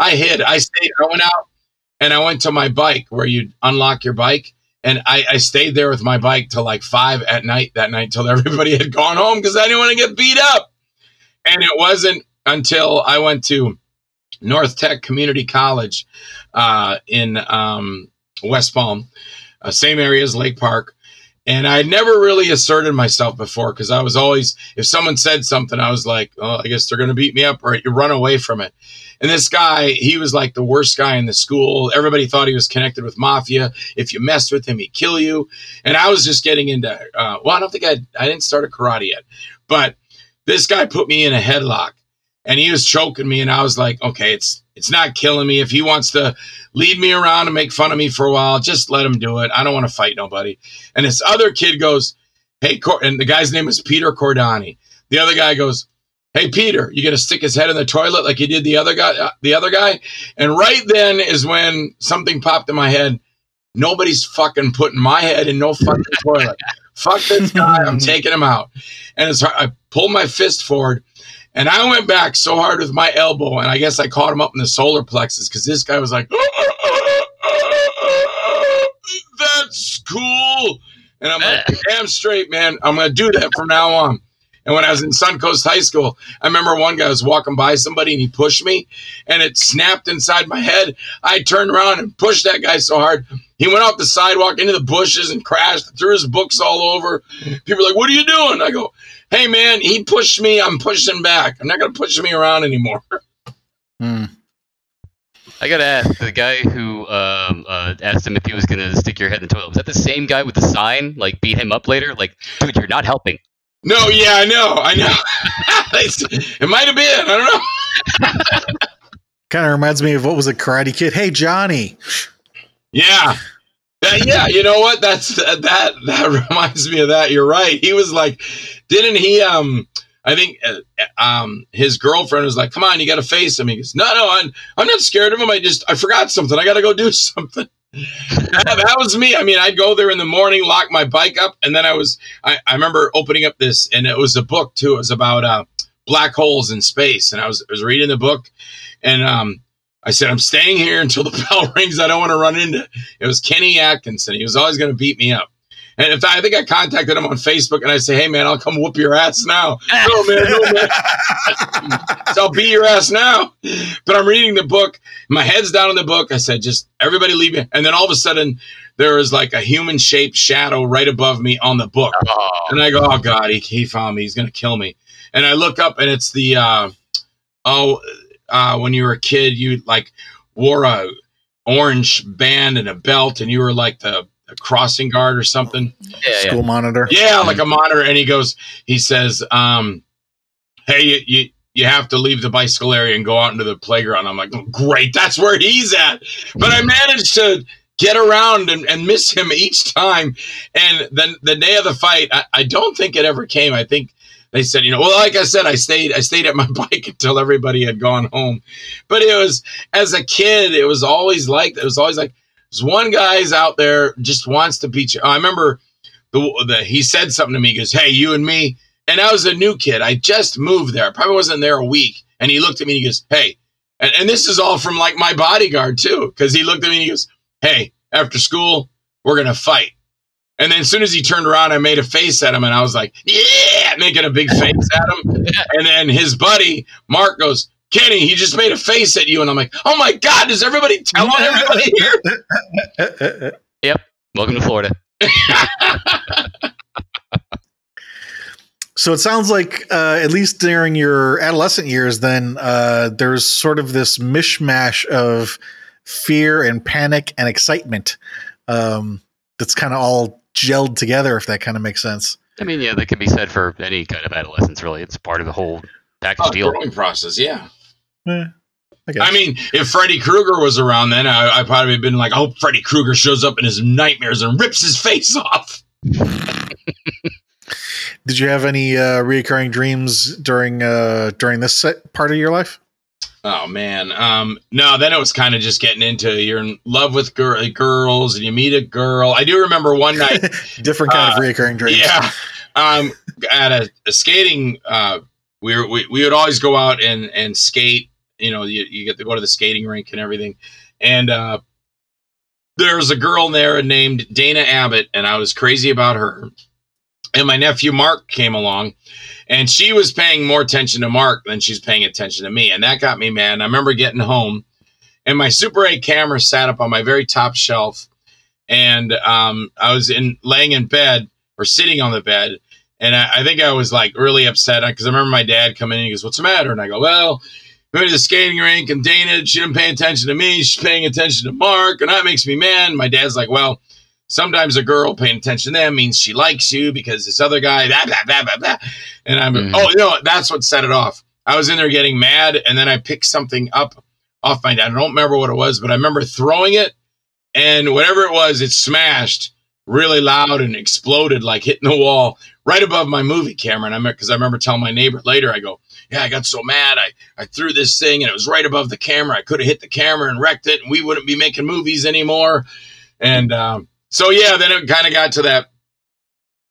I hid. I stayed. I went out. And I went to my bike where you unlock your bike. And I stayed there with my bike till like 5:00 that night till everybody had gone home because I didn't want to get beat up. And it wasn't until I went to North Tech Community College in West Palm, same area as Lake Park. And I had never really asserted myself before because I was always, if someone said something, I was like, oh, I guess they're going to beat me up, or you run away from it. And this guy, he was like the worst guy in the school. Everybody thought he was connected with mafia. If you messed with him, he'd kill you. And I was just getting into, I don't think I didn't start a karate yet. But this guy put me in a headlock and he was choking me. And I was like, okay, it's not killing me. If he wants to lead me around and make fun of me for a while, just let him do it. I don't want to fight nobody. And this other kid goes, hey, and the guy's name is Peter Cordani. The other guy goes, hey, Peter, you going to stick his head in the toilet like you did the other guy? And right then is when something popped in my head. Nobody's fucking putting my head in no fucking toilet. Fuck this guy. I'm taking him out. And I pulled my fist forward. And I went back so hard with my elbow, and I guess I caught him up in the solar plexus because this guy was like, that's cool. And I'm like, damn straight, man. I'm going to do that from now on. And when I was in Suncoast High School, I remember one guy was walking by somebody, and he pushed me, and it snapped inside my head. I turned around and pushed that guy so hard. He went off the sidewalk into the bushes and crashed, threw his books all over. People are like, what are you doing? I go, hey, man, he pushed me. I'm pushing back. I'm not going to push me around anymore. I got to ask, the guy who asked him if he was going to stick your head in the toilet, was that the same guy with the sign, like beat him up later? Like, dude, you're not helping. No, yeah, I know. I know. It might have been. I don't know. Kind of reminds me of what was a Karate Kid. Hey, Johnny. Yeah. Yeah, you know what? That reminds me of that. You're right. He was like, didn't he? I think his girlfriend was like, "Come on, you got to face him." He goes, "No, I'm not scared of him. I forgot something. I got to go do something." That was me. I mean, I'd go there in the morning, lock my bike up, and then I remember opening up this, and it was a book too. It was about black holes in space, and I was reading the book, and I said, "I'm staying here until the bell rings. I don't want to run into it." It was Kenny Atkinson. He was always going to beat me up. And in fact, I think I contacted him on Facebook, and I said, "Hey, man, I'll come whoop your ass now." No, man. So I'll beat your ass now. But I'm reading the book. My head's down in the book. I said, just everybody leave me. And then all of a sudden, there was like a human-shaped shadow right above me on the book. Oh, and I go, "Oh, God, he found me. He's going to kill me." And I look up, and it's the, when you were a kid, you like wore a orange band and a belt, and you were like a crossing guard or something. Yeah, school monitor. Yeah, like a monitor. And he says, "Hey, you have to leave the bicycle area and go out into the playground." I'm like, "Oh, great, that's where he's at." But I managed to get around and miss him each time. And then the day of the fight, I don't think it ever came. I think they said, like I said, I stayed at my bike until everybody had gone home. But it was, as a kid, it was always like, there's one guy's out there just wants to beat you. I remember he said something to me. He goes, "Hey, you and me." And I was a new kid. I just moved there. I probably wasn't there a week. And he looked at me and he goes, "Hey." And this is all from like my bodyguard too. Cause he looked at me and he goes, "Hey, after school, we're going to fight." And then as soon as he turned around, I made a face at him, and I was like, "Yeah," making a big face at him. And then his buddy, Mark, goes, "Kenny, he just made a face at you." And I'm like, "Oh, my God, is everybody telling everybody here?" Yep. Welcome to Florida. So it sounds like, at least during your adolescent years, then there's sort of this mishmash of fear and panic and excitement. That's kind of all gelled together, if that kind of makes sense. I mean, yeah, that could be said for any kind of adolescence, really. It's part of the whole package deal. Growing process, yeah. I mean, if Freddy Krueger was around then, I'd probably have been like, "I hope Freddy Krueger shows up in his nightmares and rips his face off." Did you have any reoccurring dreams during this part of your life? Oh, man. No, then it was kind of just getting into, you're in love with girls and you meet a girl. I do remember one night. Different kind of reoccurring dreams. Yeah. At a skating, we would always go out and skate. You get to go to the skating rink and everything. And there was a girl there named Dana Abbott, and I was crazy about her. And my nephew Mark came along, and she was paying more attention to Mark than she's paying attention to me. And that got me mad. I remember getting home, and my Super 8 camera sat up on my very top shelf. And I was laying in bed or sitting on the bed. And I think I was like really upset because I remember my dad come in and he goes, "What's the matter?" And I go, "Well, we went to the skating rink, and Dana, she didn't pay attention to me. She's paying attention to Mark. And that makes me mad." My dad's like, "Well, sometimes a girl paying attention to them means she likes you because this other guy, blah, blah, blah, blah, blah." And I'm, that's what set it off. I was in there getting mad, and then I picked something up off my dad. I don't remember what it was, but I remember throwing it, and whatever it was, it smashed really loud and exploded, like hitting the wall right above my movie camera. And because I remember telling my neighbor later, I go, "Yeah, I got so mad. I threw this thing, and it was right above the camera. I could have hit the camera and wrecked it, and we wouldn't be making movies anymore." And, so yeah, then it kind of got to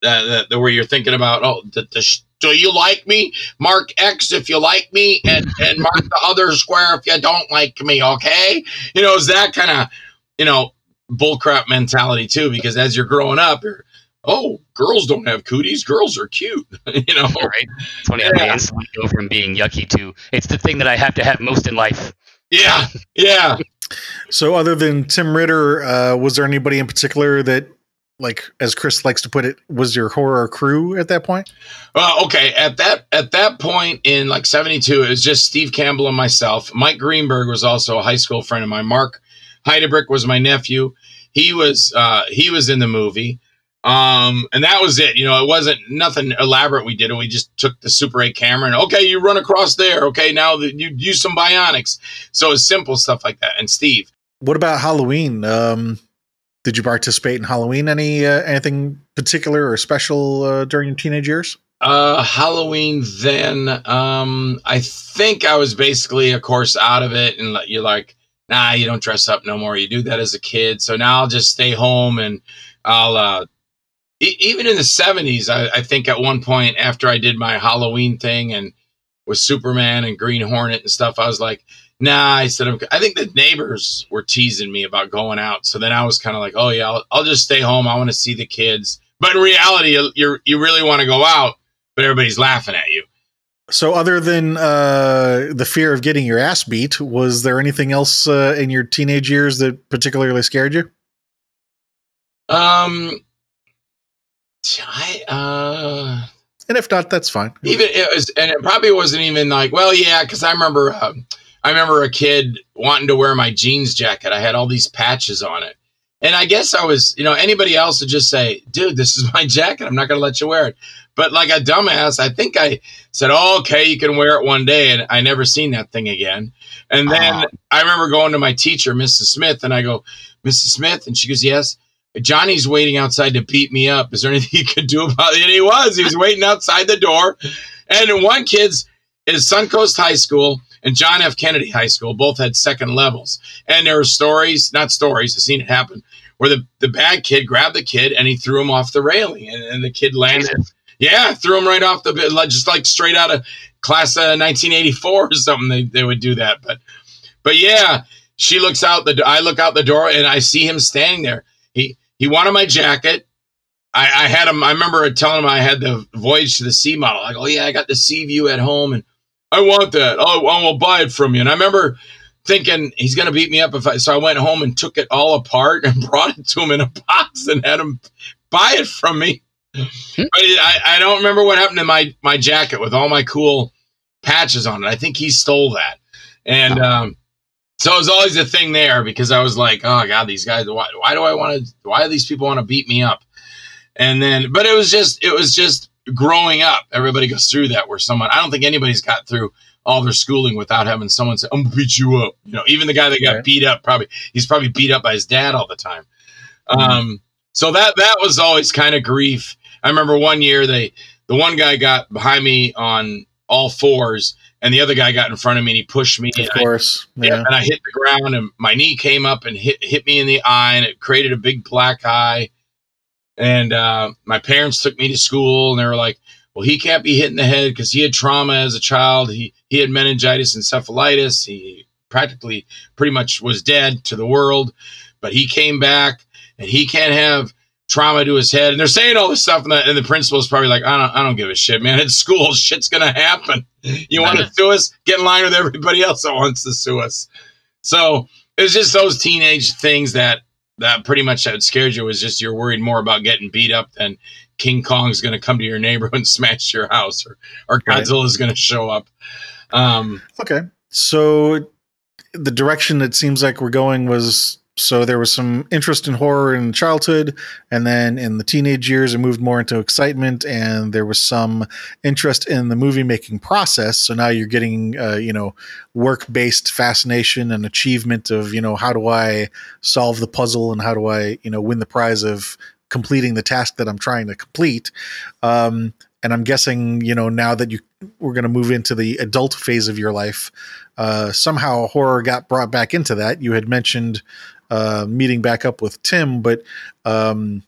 that where you're thinking about, oh, do you like me? Mark X if you like me, and mark the other square if you don't like me, okay? It's that kind of, bullcrap mentality too, because as you're growing up, you're, oh, girls don't have cooties. Girls are cute, Right? It's funny how you instantly go from being yucky to, it's the thing that I have to have most in life. Yeah, yeah. So other than Tim Ritter, was there anybody in particular that, like, as Chris likes to put it, was your horror crew at that point? Well, okay. At that point in like 72, it was just Steve Campbell and myself. Mike Greenberg was also a high school friend of mine. Mark Heidebrick was my nephew. He was in the movie. And that was it. You know, it wasn't nothing elaborate we did. We just took the Super 8 camera and, okay, you run across there. Okay, now that you use some bionics. So it's simple stuff like that. And Steve. What about Halloween? Did you participate in Halloween? Anything particular or special during your teenage years? Halloween then, I think I was basically, of course, out of it. And you're like, nah, you don't dress up no more. You do that as a kid. So now I'll just stay home and I'll, even in the 70s, I think at one point after I did my Halloween thing and with Superman and Green Hornet and stuff, I was like, nah, I think the neighbors were teasing me about going out. So then I was kind of like, oh yeah, I'll just stay home. I want to see the kids. But in reality, you really want to go out, but everybody's laughing at you. So other than the fear of getting your ass beat, was there anything else in your teenage years that particularly scared you? And if not, that's fine. It probably wasn't even like, well, yeah, because I remember a kid wanting to wear my jeans jacket. I had all these patches on it. And I guess I was, you know, anybody else would just say, dude, this is my jacket. I'm not going to let you wear it. But like a dumbass, I think I said, oh, okay, you can wear it one day. And I never seen that thing again. And then I remember going to my teacher, Mrs. Smith, and I go, Mrs. Smith? And she goes, yes. Johnny's waiting outside to beat me up. Is there anything you could do about it? And he was waiting outside the door. And one kid's is Suncoast High School and John F. Kennedy High School, both had second levels. And there were not stories, I've seen it happen, where the bad kid grabbed the kid and he threw him off the railing and the kid landed. Yeah, threw him right off the, just like straight out of class 1984 or something, they would do that. But yeah, I look out the door and I see him standing there. He wanted my jacket. I had him. I remember telling him I had the Voyage to the Sea model. I go, yeah, I got the Sea View at home, and I want that. Oh, I will buy it from you. And I remember thinking he's going to beat me up so I went home and took it all apart and brought it to him in a box and had him buy it from me. But I don't remember what happened to my jacket with all my cool patches on it. I think he stole that, and so it was always a thing there because I was like, oh God, these guys, why do these people want to beat me up? And then, but it was just growing up. Everybody goes through that where someone, I don't think anybody's got through all their schooling without having someone say, I'm going to beat you up. You know, even the guy that got beat up, he's probably beat up by his dad all the time. So that was always kind of grief. I remember one year the one guy got behind me on all fours, and the other guy got in front of me and he pushed me. Of course. And I hit the ground and my knee came up and hit me in the eye, and it created a big black eye. And my parents took me to school and they were like, well, he can't be hit in the head because he had trauma as a child. He had meningitis, encephalitis. He pretty much was dead to the world, but he came back and he can't have trauma to his head. And they're saying all this stuff, and the principal's probably like, I don't give a shit, man. It's school. Shit's going to happen. You want to sue us? Get in line with everybody else that wants to sue us. So it was just those teenage things that pretty much that scared you, was just you're worried more about getting beat up than King Kong's going to come to your neighborhood and smash your house, or Godzilla's going to show up. Okay. So the direction it seems like we're going was... So there was some interest in horror in childhood, and then in the teenage years, it moved more into excitement, and there was some interest in the movie-making process. So now you're getting, work-based fascination and achievement of, how do I solve the puzzle and how do I, win the prize of completing the task that I'm trying to complete. And I'm guessing, now that we're going to move into the adult phase of your life, somehow horror got brought back into that. You had mentioned meeting back up with Tim, but how can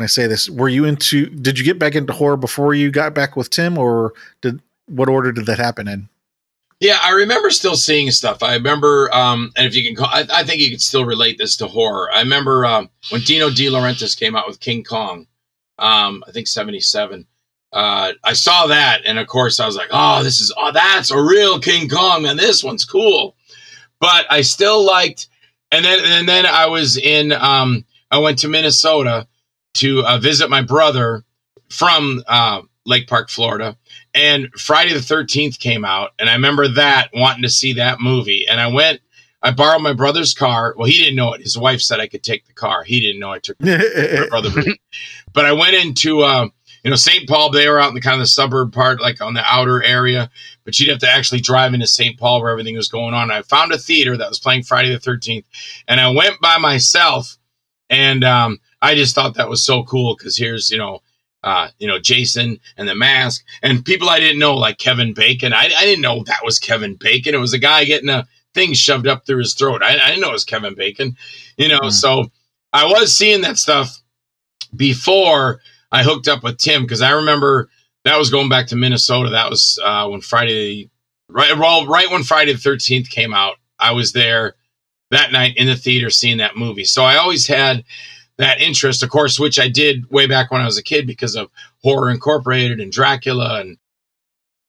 I say this? Did you get back into horror before you got back with Tim, or what order did that happen in? Yeah, I remember still seeing stuff. I remember, and if you can call, I think you can still relate this to horror. I remember when Dino De Laurentiis came out with King Kong, I think 77. I saw that, and of course I was like, oh, that's a real King Kong, and this one's cool. But I still liked, and then I was in, I went to Minnesota to visit my brother from Lake Park, Florida, and Friday the 13th came out, and I remember wanting to see that movie, and I went, I borrowed my brother's car. Well, he didn't know it. His wife said I could take the car. He didn't know I took my brother. But I went into, St. Paul. They were out in the kind of the suburb part, like on the outer area. But you'd have to actually drive into St. Paul where everything was going on. And I found a theater that was playing Friday the 13th. And I went by myself. And I just thought that was so cool because here's, Jason and the Mask. And people I didn't know, like Kevin Bacon. I didn't know that was Kevin Bacon. It was a guy getting a thing shoved up through his throat. I didn't know it was Kevin Bacon, So I was seeing that stuff before I hooked up with Tim, because I remember that was going back to Minnesota. That was when Friday, right when Friday the 13th came out. I was there that night in the theater seeing that movie. So I always had that interest, of course, which I did way back when I was a kid because of Horror Incorporated and Dracula. And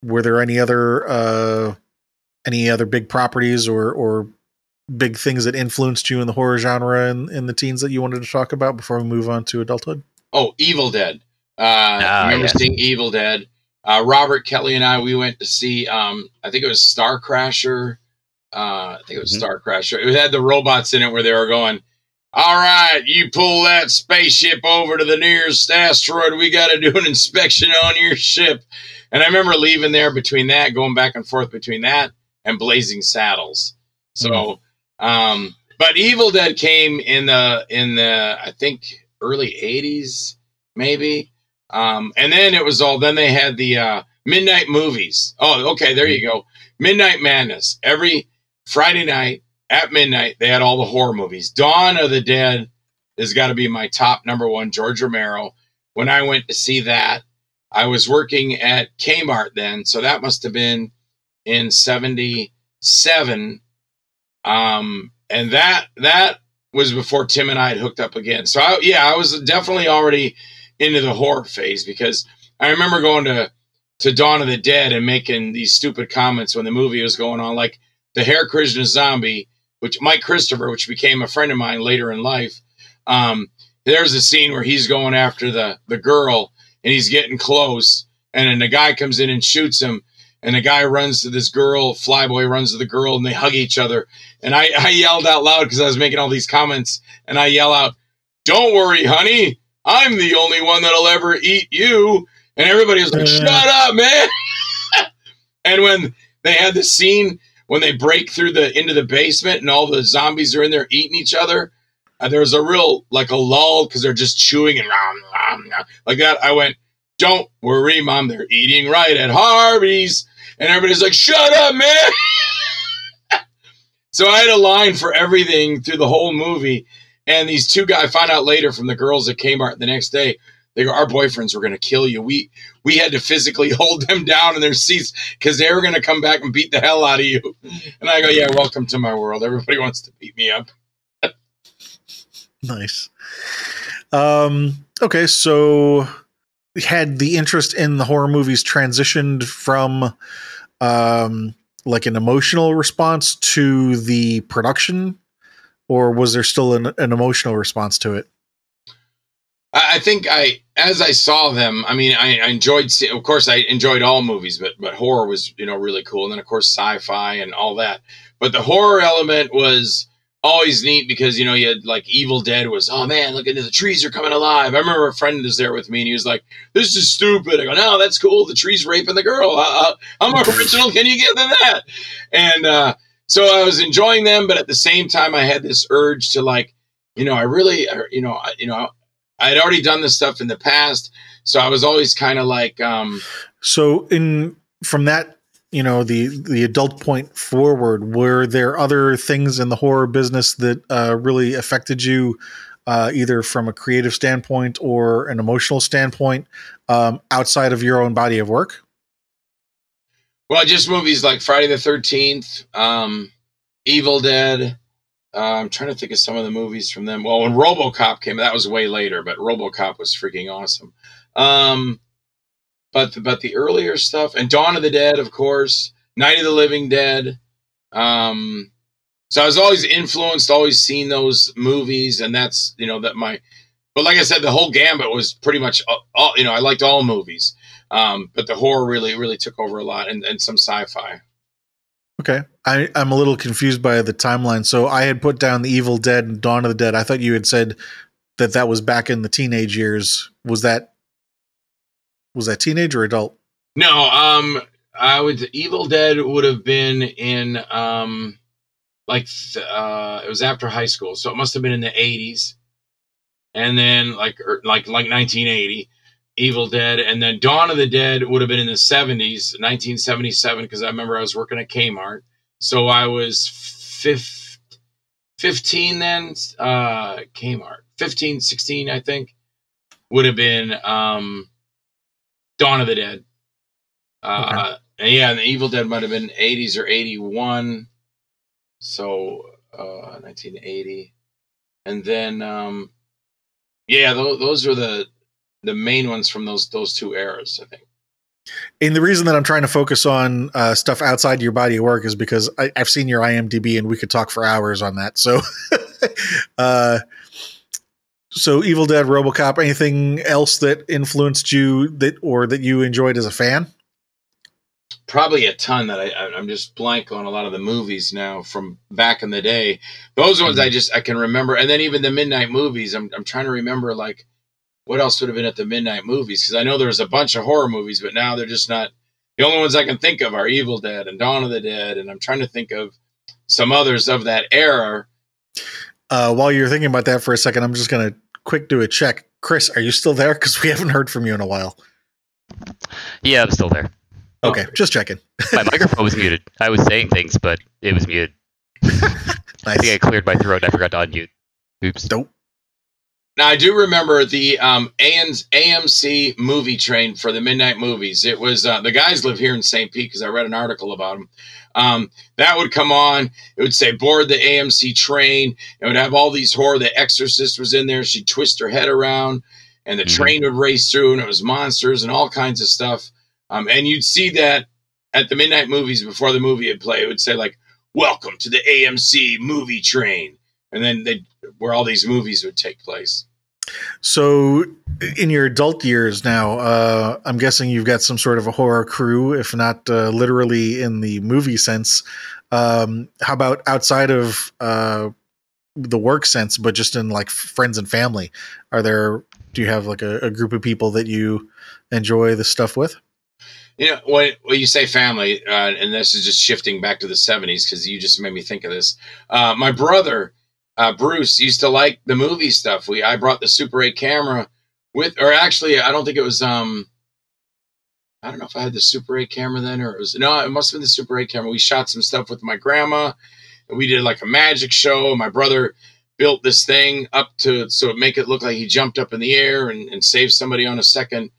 were there any other any other big properties or big things that influenced you in the horror genre in the teens that you wanted to talk about before we move on to adulthood? Oh, Evil Dead. I remember seeing Evil Dead. Robert Kelly and I, we went to see, I think it was Starcrasher. It had the robots in it where they were going, all right, you pull that spaceship over to the nearest asteroid. We got to do an inspection on your ship. And I remember leaving there between that, going back and forth between that and Blazing Saddles. So, but Evil Dead came in the I think early 80s, maybe. And then it was then they had the midnight movies. Oh, okay. There you go. Midnight Madness. Every Friday night at midnight, they had all the horror movies. Dawn of the Dead has got to be my top number one, George Romero. When I went to see that, I was working at Kmart then. So that must've been in 77. And that was before Tim and I had hooked up again. So I was definitely already into the horror phase because I remember going to Dawn of the Dead and making these stupid comments when the movie was going on, like the Hare Krishna zombie, which Mike Christopher, which became a friend of mine later in life. There's a scene where he's going after the girl and he's getting close. And then the guy comes in and shoots him. And the guy runs to this girl, Flyboy runs to the girl, and they hug each other. And I yelled out loud because I was making all these comments. And I yell out, "Don't worry, honey. I'm the only one that'll ever eat you." And everybody was like, "Shut up, man." And when they had the scene, when they break through into the basement and all the zombies are in there eating each other, there was a real, like a lull because they're just chewing and like that. I went, "Don't worry, Mom, they're eating right at Harvey's." And everybody's like, "Shut up, man." So I had a line for everything through the whole movie. And these two guys, I found out later from the girls that came out the next day, they go, "Our boyfriends were going to kill you. We had to physically hold them down in their seats because they were going to come back and beat the hell out of you." And I go, "Yeah, welcome to my world. Everybody wants to beat me up." Nice. Okay, so had the interest in the horror movies transitioned from like an emotional response to the production, or was there still an emotional response to it? I think as I saw them, I mean, I enjoyed, of course I enjoyed all movies, but horror was, really cool. And then of course, sci-fi and all that, but the horror element was always neat because, you had like Evil Dead was, "Oh man, look into the trees are coming alive." I remember a friend was there with me and he was like, "This is stupid." I go, "No, that's cool. The tree's raping the girl. How more original can you get than that?" And, so I was enjoying them, but at the same time, I had this urge to like, I had already done this stuff in the past, so I was always kind of like. So from that, the adult point forward, were there other things in the horror business that really affected you, either from a creative standpoint or an emotional standpoint, outside of your own body of work? Well, just movies like Friday the 13th, Evil Dead. I'm trying to think of some of the movies from them. Well, when RoboCop came, that was way later, but RoboCop was freaking awesome. But the earlier stuff, and Dawn of the Dead, of course, Night of the Living Dead. So I was always influenced, always seen those movies, and that's, but like I said, the whole gambit was pretty much all, I liked all movies, but the horror really, really took over a lot, and some sci-fi. Okay. I'm a little confused by the timeline. So I had put down The Evil Dead and Dawn of the Dead. I thought you had said that that was back in the teenage years. Was that teenage or adult? No, I was Evil Dead would have been in it was after high school, so it must have been in the 80s, and then like 1980, Evil Dead, and then Dawn of the Dead would have been in the 70s, 1977, because I remember I was working at Kmart, so I was 15 then. Kmart 15, 16, I think, would have been Dawn of the Dead. Okay. Yeah, and the Evil Dead might have been 80s or 81. So 1980, and then those are the main ones from those two eras, I think. And the reason that I'm trying to focus on stuff outside your body of work is because I've seen your IMDb, and we could talk for hours on that. So, so Evil Dead, RoboCop, anything else that influenced you that you enjoyed as a fan? Probably a ton that I'm just blank on a lot of the movies now from back in the day. Those ones I can remember. And then even the midnight movies, I'm trying to remember like what else would have been at the midnight movies. Cause I know there was a bunch of horror movies, but now they're just not. The only ones I can think of are Evil Dead and Dawn of the Dead. And I'm trying to think of some others of that era. While you're thinking about that for a second, I'm just going to quick do a check. Chris, are you still there? Cause we haven't heard from you in a while. Yeah, I'm still there. Okay, just checking. My microphone was muted. I was saying things, but it was muted. Nice. I think I cleared my throat. I forgot to unmute. Oops. Nope. Now, I do remember the AMC movie train for the midnight movies. It was the guys live here in St. Pete because I read an article about them. That would come on. It would say, board the AMC train. It would have all these horror. The Exorcist was in there. She'd twist her head around, and the train would race through, and it was monsters and all kinds of stuff. And you'd see that at the midnight movies before the movie would play. It would say, like, welcome to the AMC movie train. And then where all these movies would take place. So in your adult years now, I'm guessing you've got some sort of a horror crew, if not literally in the movie sense. How about outside of the work sense, but just in like friends and family? Do you have like a group of people that you enjoy this stuff with? You know, when you say family, and this is just shifting back to the 70s because you just made me think of this. My brother, Bruce, used to like the movie stuff. I brought the Super 8 camera with – or actually, I don't think it was I don't know if I had the Super 8 camera then or it was – no, it must have been the Super 8 camera. We shot some stuff with my grandma, and we did like a magic show. My brother built this thing up to – so it make it look like he jumped up in the air and saved somebody on a second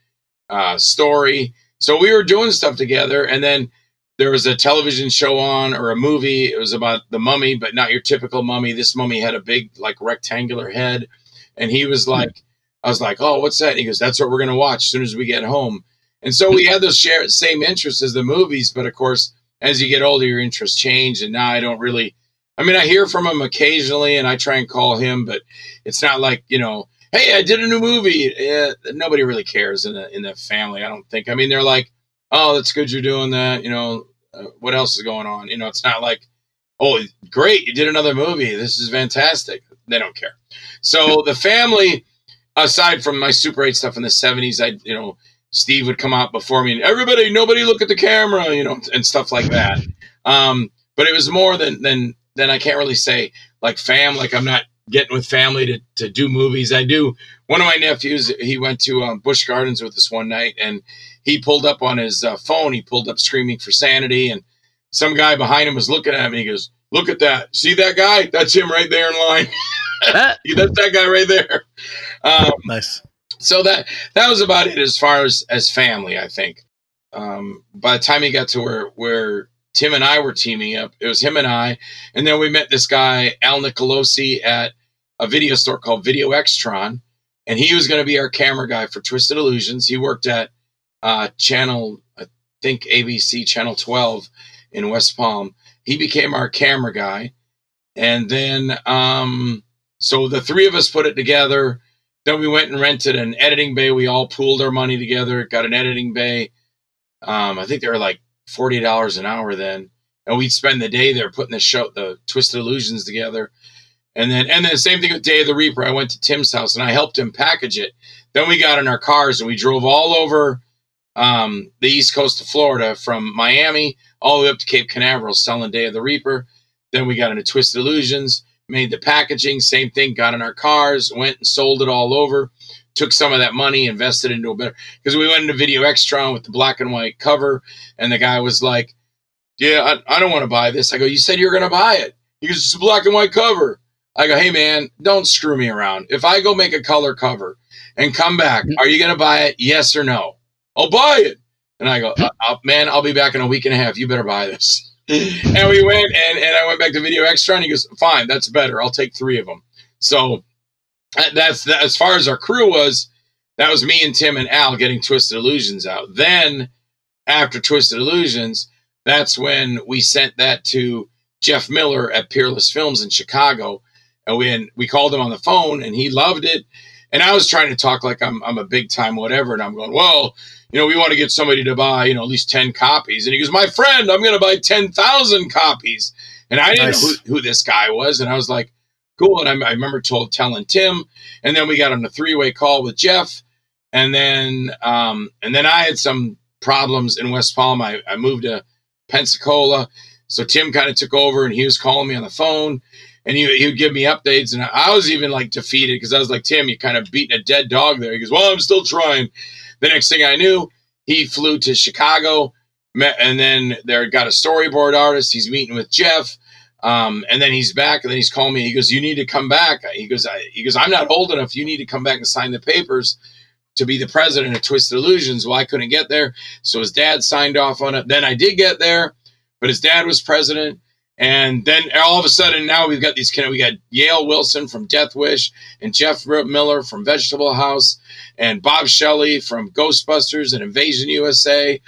story. So we were doing stuff together, and then there was a television show on or a movie. It was about the mummy, but not your typical mummy. This mummy had a big, like, rectangular head, and he was like, I was like, oh, what's that? And he goes, that's what we're going to watch as soon as we get home. And so we had those same interests as the movies, but, of course, as you get older, your interests change, and now I don't really – I mean, I hear from him occasionally, and I try and call him, but it's not like, you know – hey, I did a new movie. Nobody really cares in the family, I don't think. I mean, they're like, oh, that's good you're doing that. You know, what else is going on? You know, it's not like, oh, great, you did another movie. This is fantastic. They don't care. So the family, aside from my Super 8 stuff in the 70s, Steve would come out before me and everybody, nobody look at the camera, and stuff like that. But it was more than I can't really say like fam, like I'm not getting with family to do movies. I do. One of my nephews, he went to Busch Gardens with us one night, and he pulled up on his phone. He pulled up Screaming for Sanity, and some guy behind him was looking at him, and he goes, look at that. See that guy? That's him right there in line. That's that guy right there. Nice. So that was about it as far as family, I think. By the time he got to where Tim and I were teaming up. It was him and I. And then we met this guy, Al Nicolosi, at a video store called Video Extron. And he was going to be our camera guy for Twisted Illusions. He worked at ABC Channel 12 in West Palm. He became our camera guy. And then, so the three of us put it together. Then we went and rented an editing bay. We all pooled our money together, got an editing bay. I think they were like $40 an hour then, and we'd spend the day there putting the show, the Twisted Illusions together. And then the same thing with Day of the Reaper. I went to Tim's house and I helped him package it. Then we got in our cars and we drove all over the East Coast of Florida, from Miami all the way up to Cape Canaveral, selling Day of the Reaper. Then we got into Twisted Illusions, made the packaging, same thing, got in our cars, went and sold it all over, took some of that money, invested into a better, because we went into Video Extron with the black and white cover. And the guy was like, yeah, I don't want to buy this. I go, you said you were going to buy it. He goes, it's a black and white cover. I go, hey man, don't screw me around. If I go make a color cover and come back, are you going to buy it? Yes or no? I'll buy it. And I go, man, I'll be back in a week and a half. You better buy this. And we went, and I went back to Video Extra, and he goes, fine, that's better. I'll take three of them. So that's that, as far as our crew was, that was me and Tim and Al getting Twisted Illusions out. Then after Twisted Illusions, that's when we sent that to Jeff Miller at Peerless Films in Chicago. And we called him on the phone, and he loved it. And I was trying to talk like I'm a big time whatever, and I'm going, well, you know, we want to get somebody to buy, you know, at least 10 copies. And he goes, my friend, I'm going to buy 10,000 copies. And I didn't know who this guy was. And I was like, cool. And I remember telling Tim, and then we got on a three-way call with Jeff. And then I had some problems in West Palm. I moved to Pensacola. So Tim kind of took over, and he was calling me on the phone, and he would give me updates. And I was even like defeated, because I was like, Tim, you're kind of beating a dead dog there. He goes, well, I'm still trying. The next thing I knew, he flew to Chicago, and then there got a storyboard artist. He's meeting with Jeff, and then he's back, and then he's calling me. He goes, you need to come back. He goes, I'm not old enough. You need to come back and sign the papers to be the president of Twisted Illusions. Well, I couldn't get there, so his dad signed off on it. Then I did get there, but his dad was president. And then all of a sudden, now we've got we got Yale Wilson from Death Wish, and Jeff Miller from Vegetable House, and Bob Shelley from Ghostbusters and Invasion USA,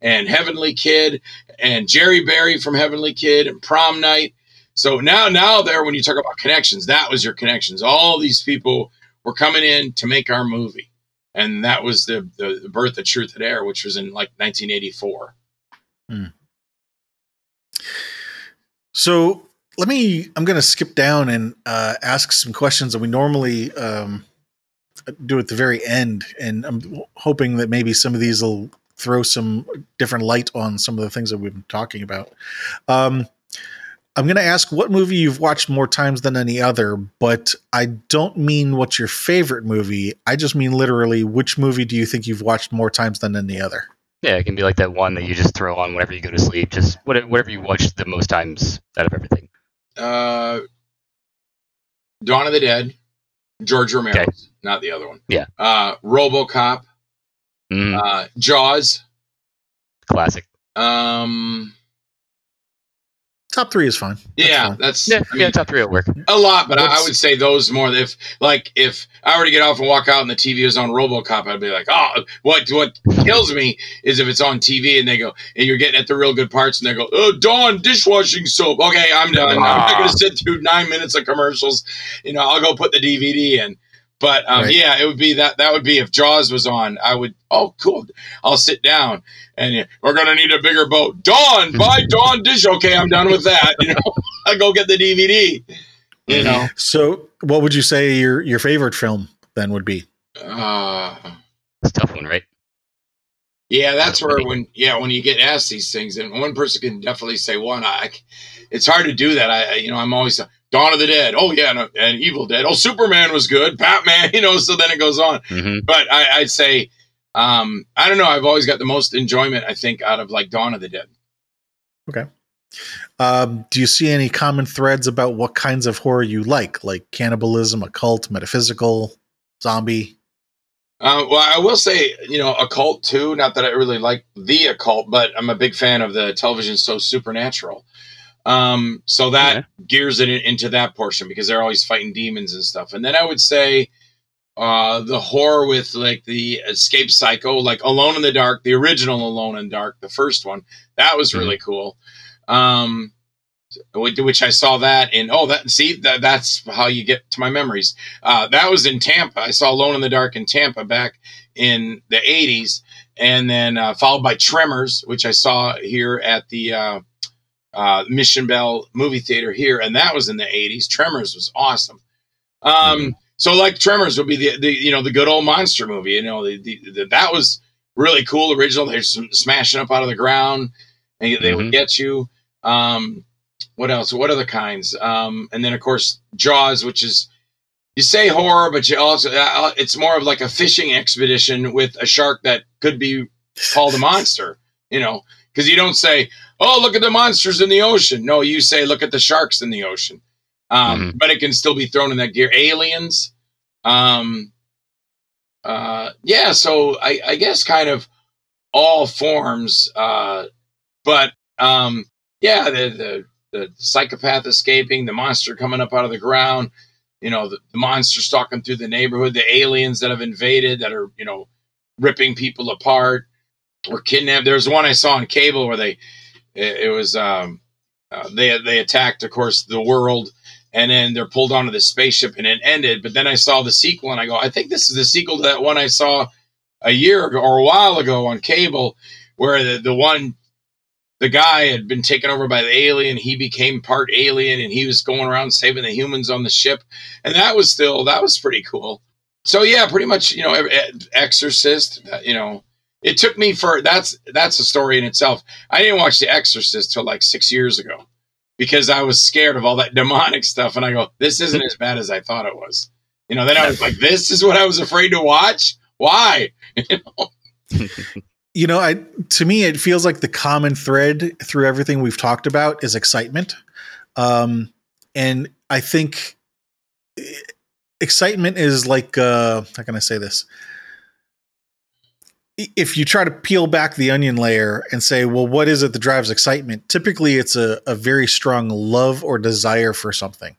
and Heavenly Kid, and Jerry Berry from Heavenly Kid, and Prom Night. So now there, when you talk about connections, that was your connections. All these people were coming in to make our movie. And that was the birth of Truth and Air, which was in like 1984. Mm. So I'm going to skip down and ask some questions that we normally do at the very end. And I'm hoping that maybe some of these will throw some different light on some of the things that we've been talking about. I'm going to ask what movie you've watched more times than any other, but I don't mean what's your favorite movie. I just mean literally, which movie do you think you've watched more times than any other? Yeah, it can be like that one that you just throw on whenever you go to sleep. Just whatever you watch the most times out of everything. Dawn of the Dead, George Romero's, okay. Not the other one. Yeah. RoboCop, Jaws, classic. Top three is fine. I mean, top three will work a lot, but I would say those more. If I were to get off and walk out and the TV is on RoboCop, I'd be like, oh, what kills me is if it's on TV and they go, and you're getting at the real good parts and they go, oh, Dawn dishwashing soap. Okay, I'm done. I'm not going to sit through 9 minutes of commercials. You know, I'll go put the DVD in. But right. Yeah, it would be that. That would be if Jaws was on. I would. Oh, cool. I'll sit down, and we're gonna need a bigger boat. Dawn, buy Dawn dish. Okay, I'm done with that. You know, I go get the DVD. You know. So, what would you say your favorite film then would be? It's a tough one, right? Yeah, that's where when you get asked these things, and one person can definitely say one. It's hard to do that. I'm always. Dawn of the Dead. Oh, yeah, and Evil Dead. Oh, Superman was good. Batman, you know, so then it goes on. Mm-hmm. But I'd say, I don't know, I've always got the most enjoyment, I think, out of, like, Dawn of the Dead. Okay. Do you see any common threads about what kinds of horror you like cannibalism, occult, metaphysical, zombie? Well, I will say, you know, occult, too. Not that I really like the occult, but I'm a big fan of the television show Supernatural. So that gears it into that portion because they're always fighting demons and stuff. And then I would say, the horror with like the escape psycho, like Alone in the Dark, the original Alone in the Dark, the first one, that was really cool. Which I saw that in, that's how you get to my memories. That was in Tampa. I saw Alone in the Dark in Tampa back in the 80s. And then, followed by Tremors, which I saw here at the, Mission Bell movie theater here, and that was in the 80s. Tremors was awesome. So like Tremors would be the good old monster movie. You know, that was really cool, original. There's some smashing up out of the ground, and they would get you. What else? What other kinds? And then, of course, Jaws, which is, you say horror, but you also, it's more of like a fishing expedition with a shark that could be called a monster, you know, because you don't say, oh, look at the monsters in the ocean. No, you say, look at the sharks in the ocean. But it can still be thrown in that gear. Aliens. So I guess kind of all forms, the psychopath escaping, the monster coming up out of the ground, you know, the monster stalking through the neighborhood, the aliens that have invaded that are, you know, ripping people apart or kidnapped. There's one I saw on cable where they attacked, of course, the world, and then they're pulled onto the spaceship and it ended. But then I saw the sequel and I go, I think this is the sequel to that one I saw a year ago or a while ago on cable where the guy had been taken over by the alien. He became part alien, and he was going around saving the humans on the ship. And that was pretty cool. So yeah, pretty much, you know, Exorcist, you know, it took me that's a story in itself. I didn't watch The Exorcist till like 6 years ago because I was scared of all that demonic stuff. And I go, this isn't as bad as I thought it was. You know, then I was like, this is what I was afraid to watch. Why? You know? You know, to me, it feels like the common thread through everything we've talked about is excitement. And I think excitement is like, how can I say this? If you try to peel back the onion layer and say, well, what is it that drives excitement? Typically, it's a very strong love or desire for something.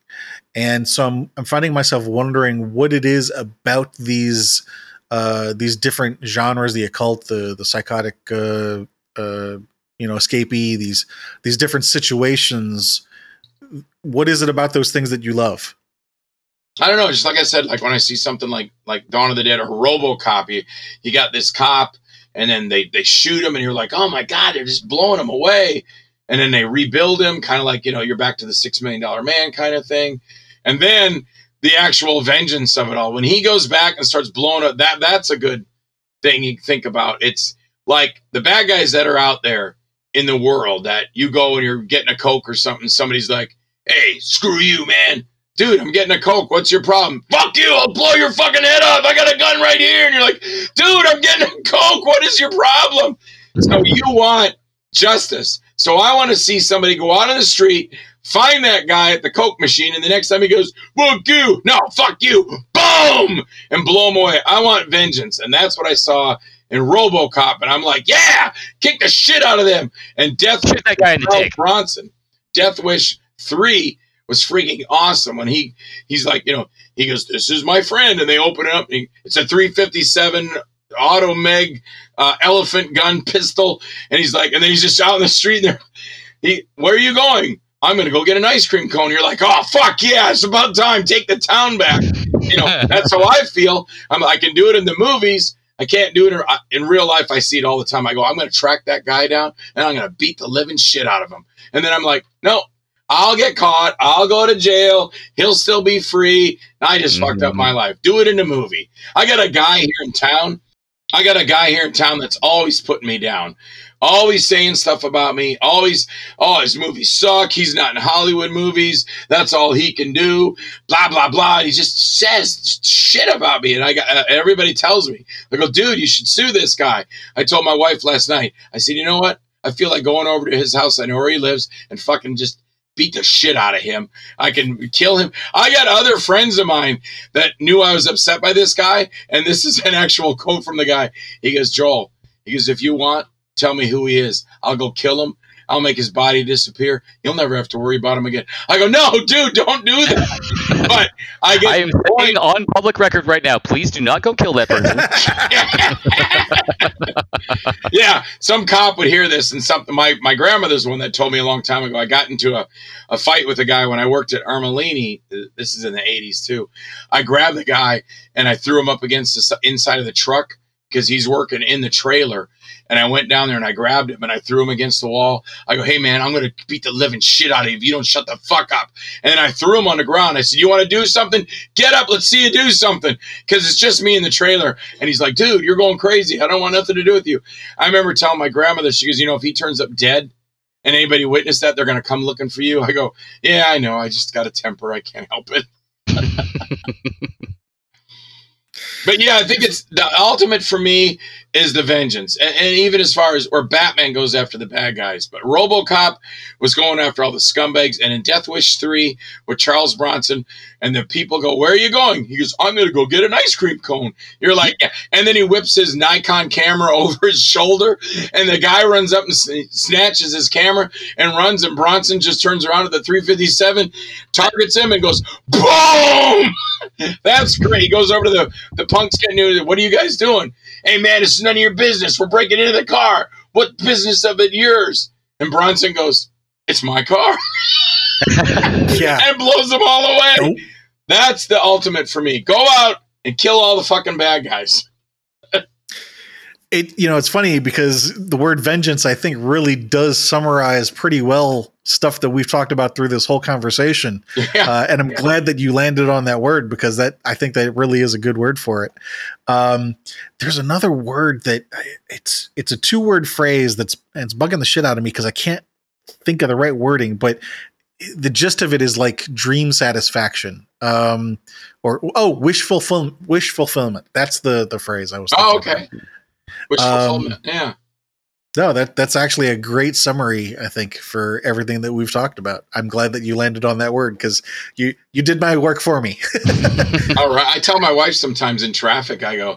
And so I'm finding myself wondering what it is about these different genres, the occult, the psychotic, escapee, these different situations. What is it about those things that you love? I don't know. Just like I said, like when I see something like Dawn of the Dead or RoboCop, you got this cop and then they shoot him and you're like, oh my God, they're just blowing him away. And then they rebuild him, kind of like, you know, you're back to the $6 Million Man kind of thing. And then the actual vengeance of it all. When he goes back and starts blowing up, that's a good thing you think about. It's like the bad guys that are out there in the world that you go and you're getting a Coke or something. Somebody's like, hey, screw you, man. Dude, I'm getting a Coke. What's your problem? Fuck you. I'll blow your fucking head off. I got a gun right here. And you're like, dude, I'm getting a Coke. What is your problem? So you want justice. So I want to see somebody go out on the street, find that guy at the Coke machine, and the next time he goes, fuck you, no, fuck you, boom, and blow him away. I want vengeance, and that's what I saw in RoboCop, and I'm like, yeah, kick the shit out of them. And Death Wish, that guy in the Bronson, Death Wish 3 was freaking awesome when he's like, you know, he goes, this is my friend, and they open it up, and it's a 357 auto meg elephant gun pistol, and he's like, and then he's just out in the street, and where are you going? I'm going to go get an ice cream cone. You're like, oh, fuck, yeah, it's about time. Take the town back. You know, that's how I feel. I can do it in the movies. I can't do it in real life. I see it all the time. I go, I'm going to track that guy down, and I'm going to beat the living shit out of him. And then I'm like, no, I'll get caught. I'll go to jail. He'll still be free. And I just fucked up my life. Do it in a movie. I got a guy here in town that's always putting me down, always saying stuff about me, always, oh, his movies suck. He's not in Hollywood movies. That's all he can do. Blah, blah, blah. And he just says shit about me. And everybody tells me, I go, dude, you should sue this guy. I told my wife last night, I said, you know what? I feel like going over to his house. I know where he lives and fucking just beat the shit out of him. I can kill him. I got other friends of mine that knew I was upset by this guy. And this is an actual quote from the guy. He goes, Joel, he goes, if you want, tell me who he is. I'll go kill him. I'll make his body disappear. You'll never have to worry about him again. I go, no, dude, don't do that. But I get. I am saying on public record right now, please do not go kill that person. Yeah, some cop would hear this and something. My grandmother's one that told me a long time ago. I got into a fight with a guy when I worked at Armalini. This is in the 80s, too. I grabbed the guy and I threw him up against the inside of the truck. because he's working in the trailer. And I went down there and I grabbed him and I threw him against the wall. I go, hey, man, I'm going to beat the living shit out of you if you don't shut the fuck up. And then I threw him on the ground. I said, you want to do something? Get up. Let's see you do something. Because it's just me in the trailer. And he's like, dude, you're going crazy. I don't want nothing to do with you. I remember telling my grandmother, she goes, you know, if he turns up dead and anybody witnessed that, they're going to come looking for you. I go, yeah, I know. I just got a temper. I can't help it. But yeah, I think it's the ultimate for me is the vengeance. And even as far as where Batman goes after the bad guys, but RoboCop was going after all the scumbags. And in Death Wish 3 with Charles Bronson, and the people go, where are you going? He goes, I'm going to go get an ice cream cone. You're like, yeah. And then he whips his Nikon camera over his shoulder, and the guy runs up and snatches his camera and runs, and Bronson just turns around at the 357, targets him, and goes, boom! That's great. He goes over to the punks getting into it. What are you guys doing? Hey, man, it's none of your business. We're breaking into the car. What business of it yours? And Bronson goes, it's my car. Yeah. And blows them all away. Nope. That's the ultimate for me. Go out and kill all the fucking bad guys. It, you know, it's funny because the word vengeance, I think, really does summarize pretty well stuff that we've talked about through this whole conversation. Yeah. And I'm glad that you landed on that word, because that, I think that really is a good word for it. There's another word that it's a 2-word phrase and it's bugging the shit out of me because I can't think of the right wording, but the gist of it is like dream satisfaction, wish fulfillment. That's the phrase I was thinking about. Which fulfillment, yeah. No, that's actually a great summary, I think, for everything that we've talked about. I'm glad that you landed on that word because you did my work for me. All right. I tell my wife sometimes in traffic, I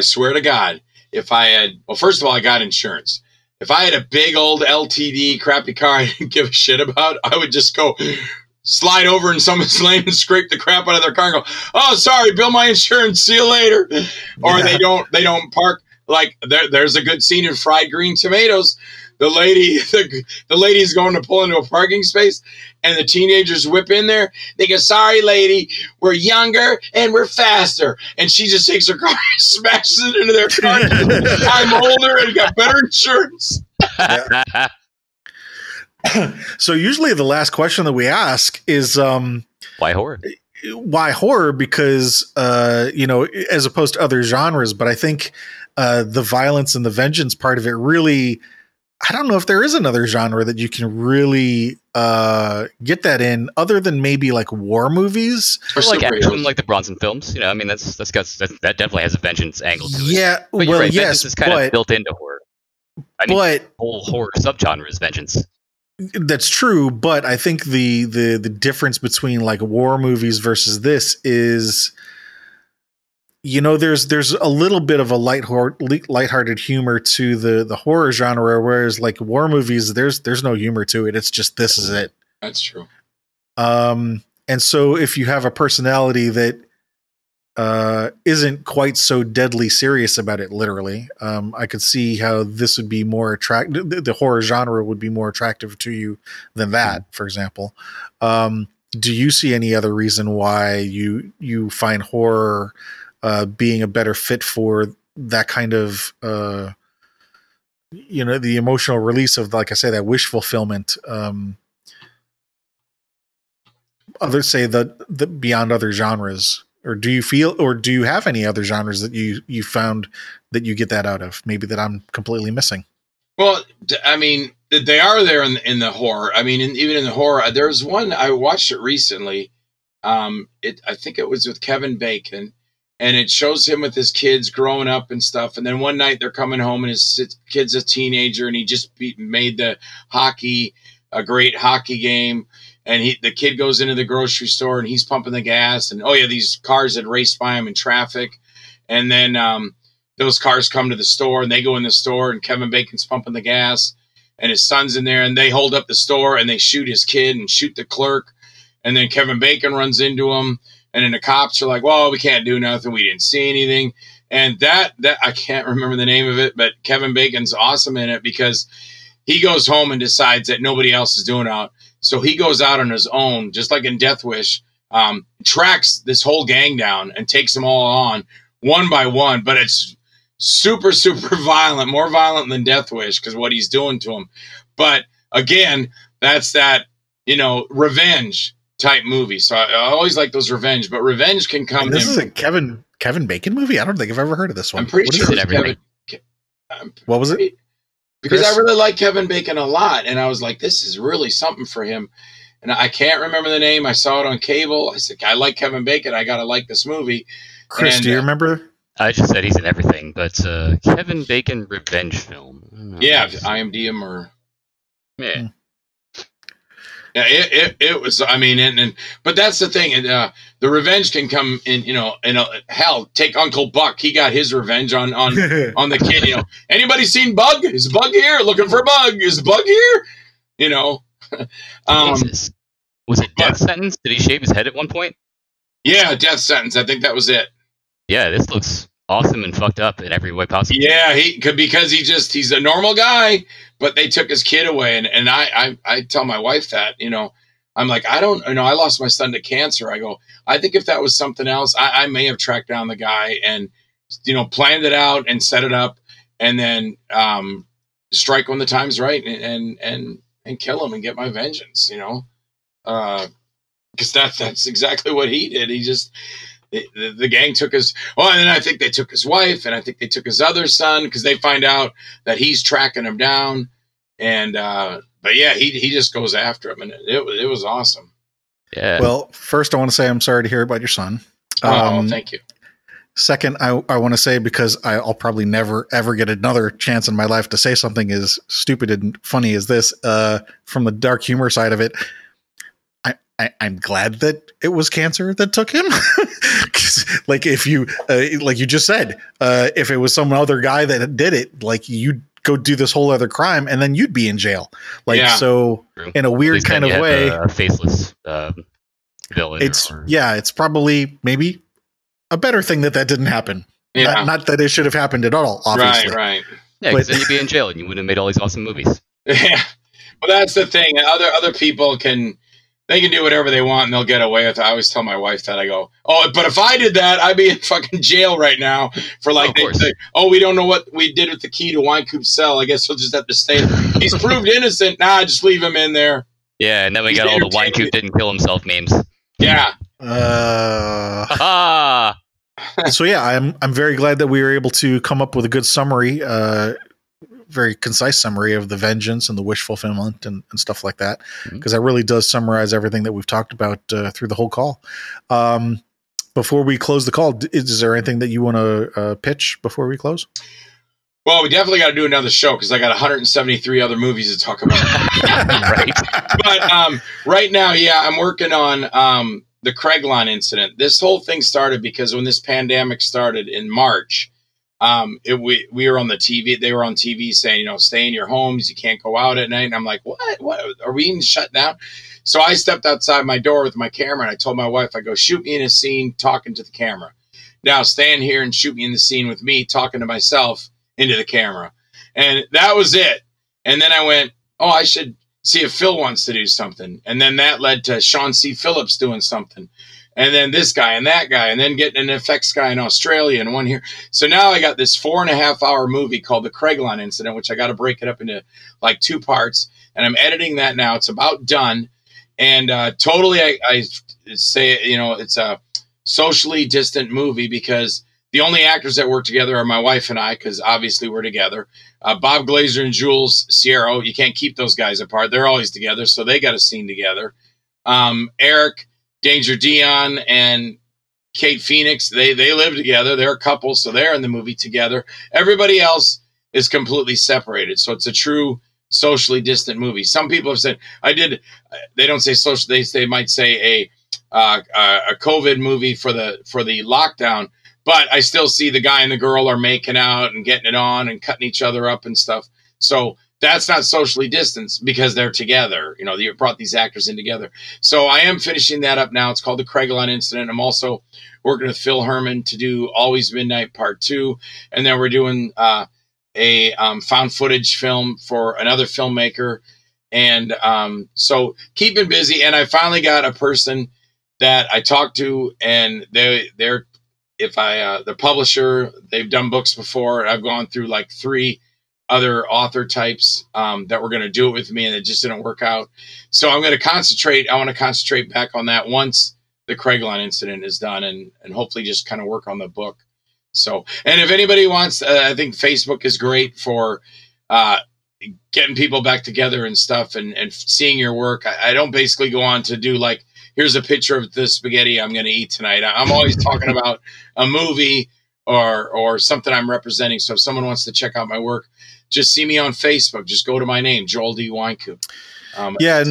swear to God, if I had, well, first of all, I got insurance. If I had a big old LTD crappy car I didn't give a shit about, I would just go slide over in someone's lane and scrape the crap out of their car and go, oh, sorry, bill my insurance, see you later. Or yeah. They don't park. Like there's a good scene in Fried Green Tomatoes. The lady's going to pull into a parking space, and the teenagers whip in there. They go, sorry, lady, we're younger and we're faster. And she just takes her car and smashes it into their car. I'm older and got better insurance. Yeah. So usually the last question that we ask is... why horror? Why horror? Because, as opposed to other genres, but I think... the violence and the vengeance part of it really, I don't know if there is another genre that you can really get that in other than maybe like war movies. Or like action, like the Bronson films. You know, I mean, that definitely has a vengeance angle to it. Yeah, but you're right, vengeance is kind of built into horror. I mean, the whole horror subgenre is vengeance. That's true, but I think the difference between like war movies versus this is... You know, there's a little bit of a lighthearted humor to the horror genre, whereas like war movies, there's no humor to it. It's just, this is it. That's true. And so if you have a personality that isn't quite so deadly serious about it, literally, I could see how this would be more attractive. The horror genre would be more attractive to you than that, for example. Do you see any other reason why you find horror being a better fit for that kind of, the emotional release of, like I say, that wish fulfillment. Others say the beyond other genres, or do you have any other genres that you found that you get that out of? Maybe that I'm completely missing. Well, I mean, they are there in the horror. I mean, even in the horror, there's one, I watched it recently. I think it was with Kevin Bacon. And it shows him with his kids growing up and stuff. And then one night they're coming home and his kid's a teenager and he just made a great hockey game. And the kid goes into the grocery store and he's pumping the gas. And, oh, yeah, these cars had raced by him in traffic. And then those cars come to the store and they go in the store and Kevin Bacon's pumping the gas. And his son's in there and they hold up the store and they shoot his kid and shoot the clerk. And then Kevin Bacon runs into him. And then the cops are like, well, we can't do nothing. We didn't see anything. And that I can't remember the name of it, but Kevin Bacon's awesome in it because he goes home and decides that nobody else is doing out. So he goes out on his own, just like in Death Wish, tracks this whole gang down and takes them all on one by one. But it's super, super violent, more violent than Death Wish because what he's doing to him. But again, that's that, you know, revenge type movie. So I always like those revenge, but revenge can come. And this is a Kevin Bacon movie. I don't think I've ever heard of this one. I'm pretty sure it's Kevin. What was it? Because I really like Kevin Bacon a lot, and I was like, this is really something for him. And I can't remember the name. I saw it on cable. I said, I like Kevin Bacon. I got to like this movie. Chris, do you remember? I just said he's in everything, but Kevin Bacon revenge film. Yeah, IMDb or... Yeah. Yeah, it was, I mean, and but that's the thing. And the revenge can come in, you know, and hell, take Uncle Buck. He got his revenge on on the kid. You know, anybody seen Bug? Is Bug here? Looking for Bug? Is Bug here? You know, was it Death Sentence? Did he shave his head at one point? Yeah, Death Sentence. I think that was it. Yeah, this looks awesome and fucked up in every way possible. Yeah, he could, because he's a normal guy, but they took his kid away. And I tell my wife that, you know, I'm like, I don't, you know, I lost my son to cancer. I go, I think if that was something else, I may have tracked down the guy and, you know, planned it out and set it up and then strike when the time's right and kill him and get my vengeance, you know, because that's exactly what he did. He just... The gang took his... Oh, and then I think they took his wife, and I think they took his other son, because they find out that he's tracking him down. And but yeah, he just goes after him, and it was awesome. Yeah. Well, first I want to say I'm sorry to hear about your son. Oh, thank you. Second, I want to say, because I'll probably never, ever get another chance in my life to say something as stupid and funny as this, from the dark humor side of it, I'm glad that it was cancer that took him. Like if you, like you just said, if it was some other guy that did it, like you'd go do this whole other crime and then you'd be in jail. Like, yeah. So true. In a weird kind of way, a faceless villain. It's probably maybe a better thing that didn't happen. Yeah. Not that it should have happened at all. Obviously. Right. Yeah. But then you'd be in jail and you wouldn't have made all these awesome movies. Yeah. Well, that's the thing. Other people can do whatever they want and they'll get away with it. I always tell my wife that. I go, oh, but if I did that, I'd be in fucking jail right now for like, we don't know what we did with the key to Wynkoop's cell. I guess we'll just have to stay. He's proved innocent. Nah, just leave him in there. Yeah, and then we got all the Wynkoop didn't kill himself memes. Yeah. So yeah, I'm very glad that we were able to come up with a good summary, very concise summary of the vengeance and the wish fulfillment and stuff like that. Because that really does summarize everything that we've talked about through the whole call. Before we close the call, is there anything that you want to pitch before we close? Well, we definitely got to do another show because I got 173 other movies to talk about. Right. But right now, yeah, I'm working on The Craigline Incident. This whole thing started because when this pandemic started in March, we were on the TV. They were on TV saying, you know, stay in your homes. You can't go out at night. And I'm like, what are we even shut down? So I stepped outside my door with my camera and I told my wife, I go, shoot me in a scene talking to the camera. Now stand here and shoot me in the scene with me talking to myself into the camera. And that was it. And then I went, oh, I should see if Phil wants to do something. And then that led to Sean C Phillips doing something. And then this guy and that guy, and then getting an effects guy in Australia and one here. So now I got this 4.5-hour movie called The Craigline Incident, which I got to break it up into like 2 parts. And I'm editing that now. It's about done. And totally, I say, you know, it's a socially distant movie because the only actors that work together are my wife and I, because obviously we're together. Bob Glazer and Jules Sierra, you can't keep those guys apart. They're always together, so they got a scene together. Eric Danger Dion and Kate Phoenix, they live together. They're a couple, so they're in the movie together. Everybody else is completely separated, so it's a true socially distant movie. Some people have said, they don't say social, they might say a COVID movie for the lockdown, but I still see the guy and the girl are making out and getting it on and cutting each other up and stuff. So that's not socially distanced because they're together. You know, you brought these actors in together. So I am finishing that up now. It's called The Craigline Incident. I'm also working with Phil Herman to do Always Midnight Part 2. And then we're doing a found footage film for another filmmaker. And so keeping busy. And I finally got a person that I talked to and they're if I, the publisher, they've done books before. I've gone through like 3 other author types that were going to do it with me, and it just didn't work out. So I'm going to concentrate. I want to concentrate back on that once the Craigline incident is done, and hopefully just kind of work on the book. So, and if anybody wants, I think Facebook is great for getting people back together and stuff, and seeing your work. I don't basically go on to do like, here's a picture of the spaghetti I'm going to eat tonight. I'm always talking about a movie or something I'm representing. So if someone wants to check out my work, just see me on Facebook. Just go to my name, Joel D Wynkoop. Yeah.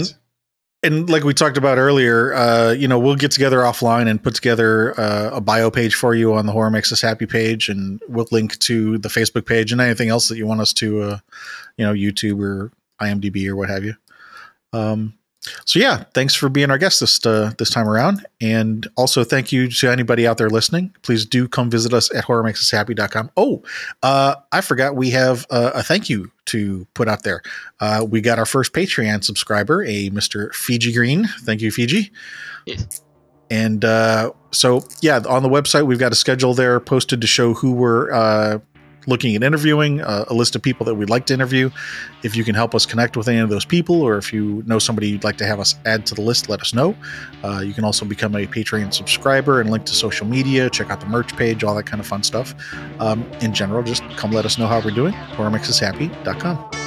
And like we talked about earlier, you know, we'll get together offline and put together a bio page for you on the Horror Makes Us Happy page, and we'll link to the Facebook page and anything else that you want us to, you know, YouTube or IMDb or what have you. So yeah, thanks for being our guest this time around. And also thank you to anybody out there listening. Please do come visit us at horrormakesushappy.com. Oh, I forgot we have a thank you to put out there. We got our first Patreon subscriber, a Mr. Fiji Green. Thank you, Fiji. Yes. And so yeah, on the website, we've got a schedule there posted to show who we're looking at interviewing, a list of people that we'd like to interview. If you can help us connect with any of those people, or if you know somebody you'd like to have us add to the list, let us know. You can also become a Patreon subscriber and link to social media, check out the merch page, all that kind of fun stuff. In general, just come let us know how we're doing. HorrorMakesUsHappy.com.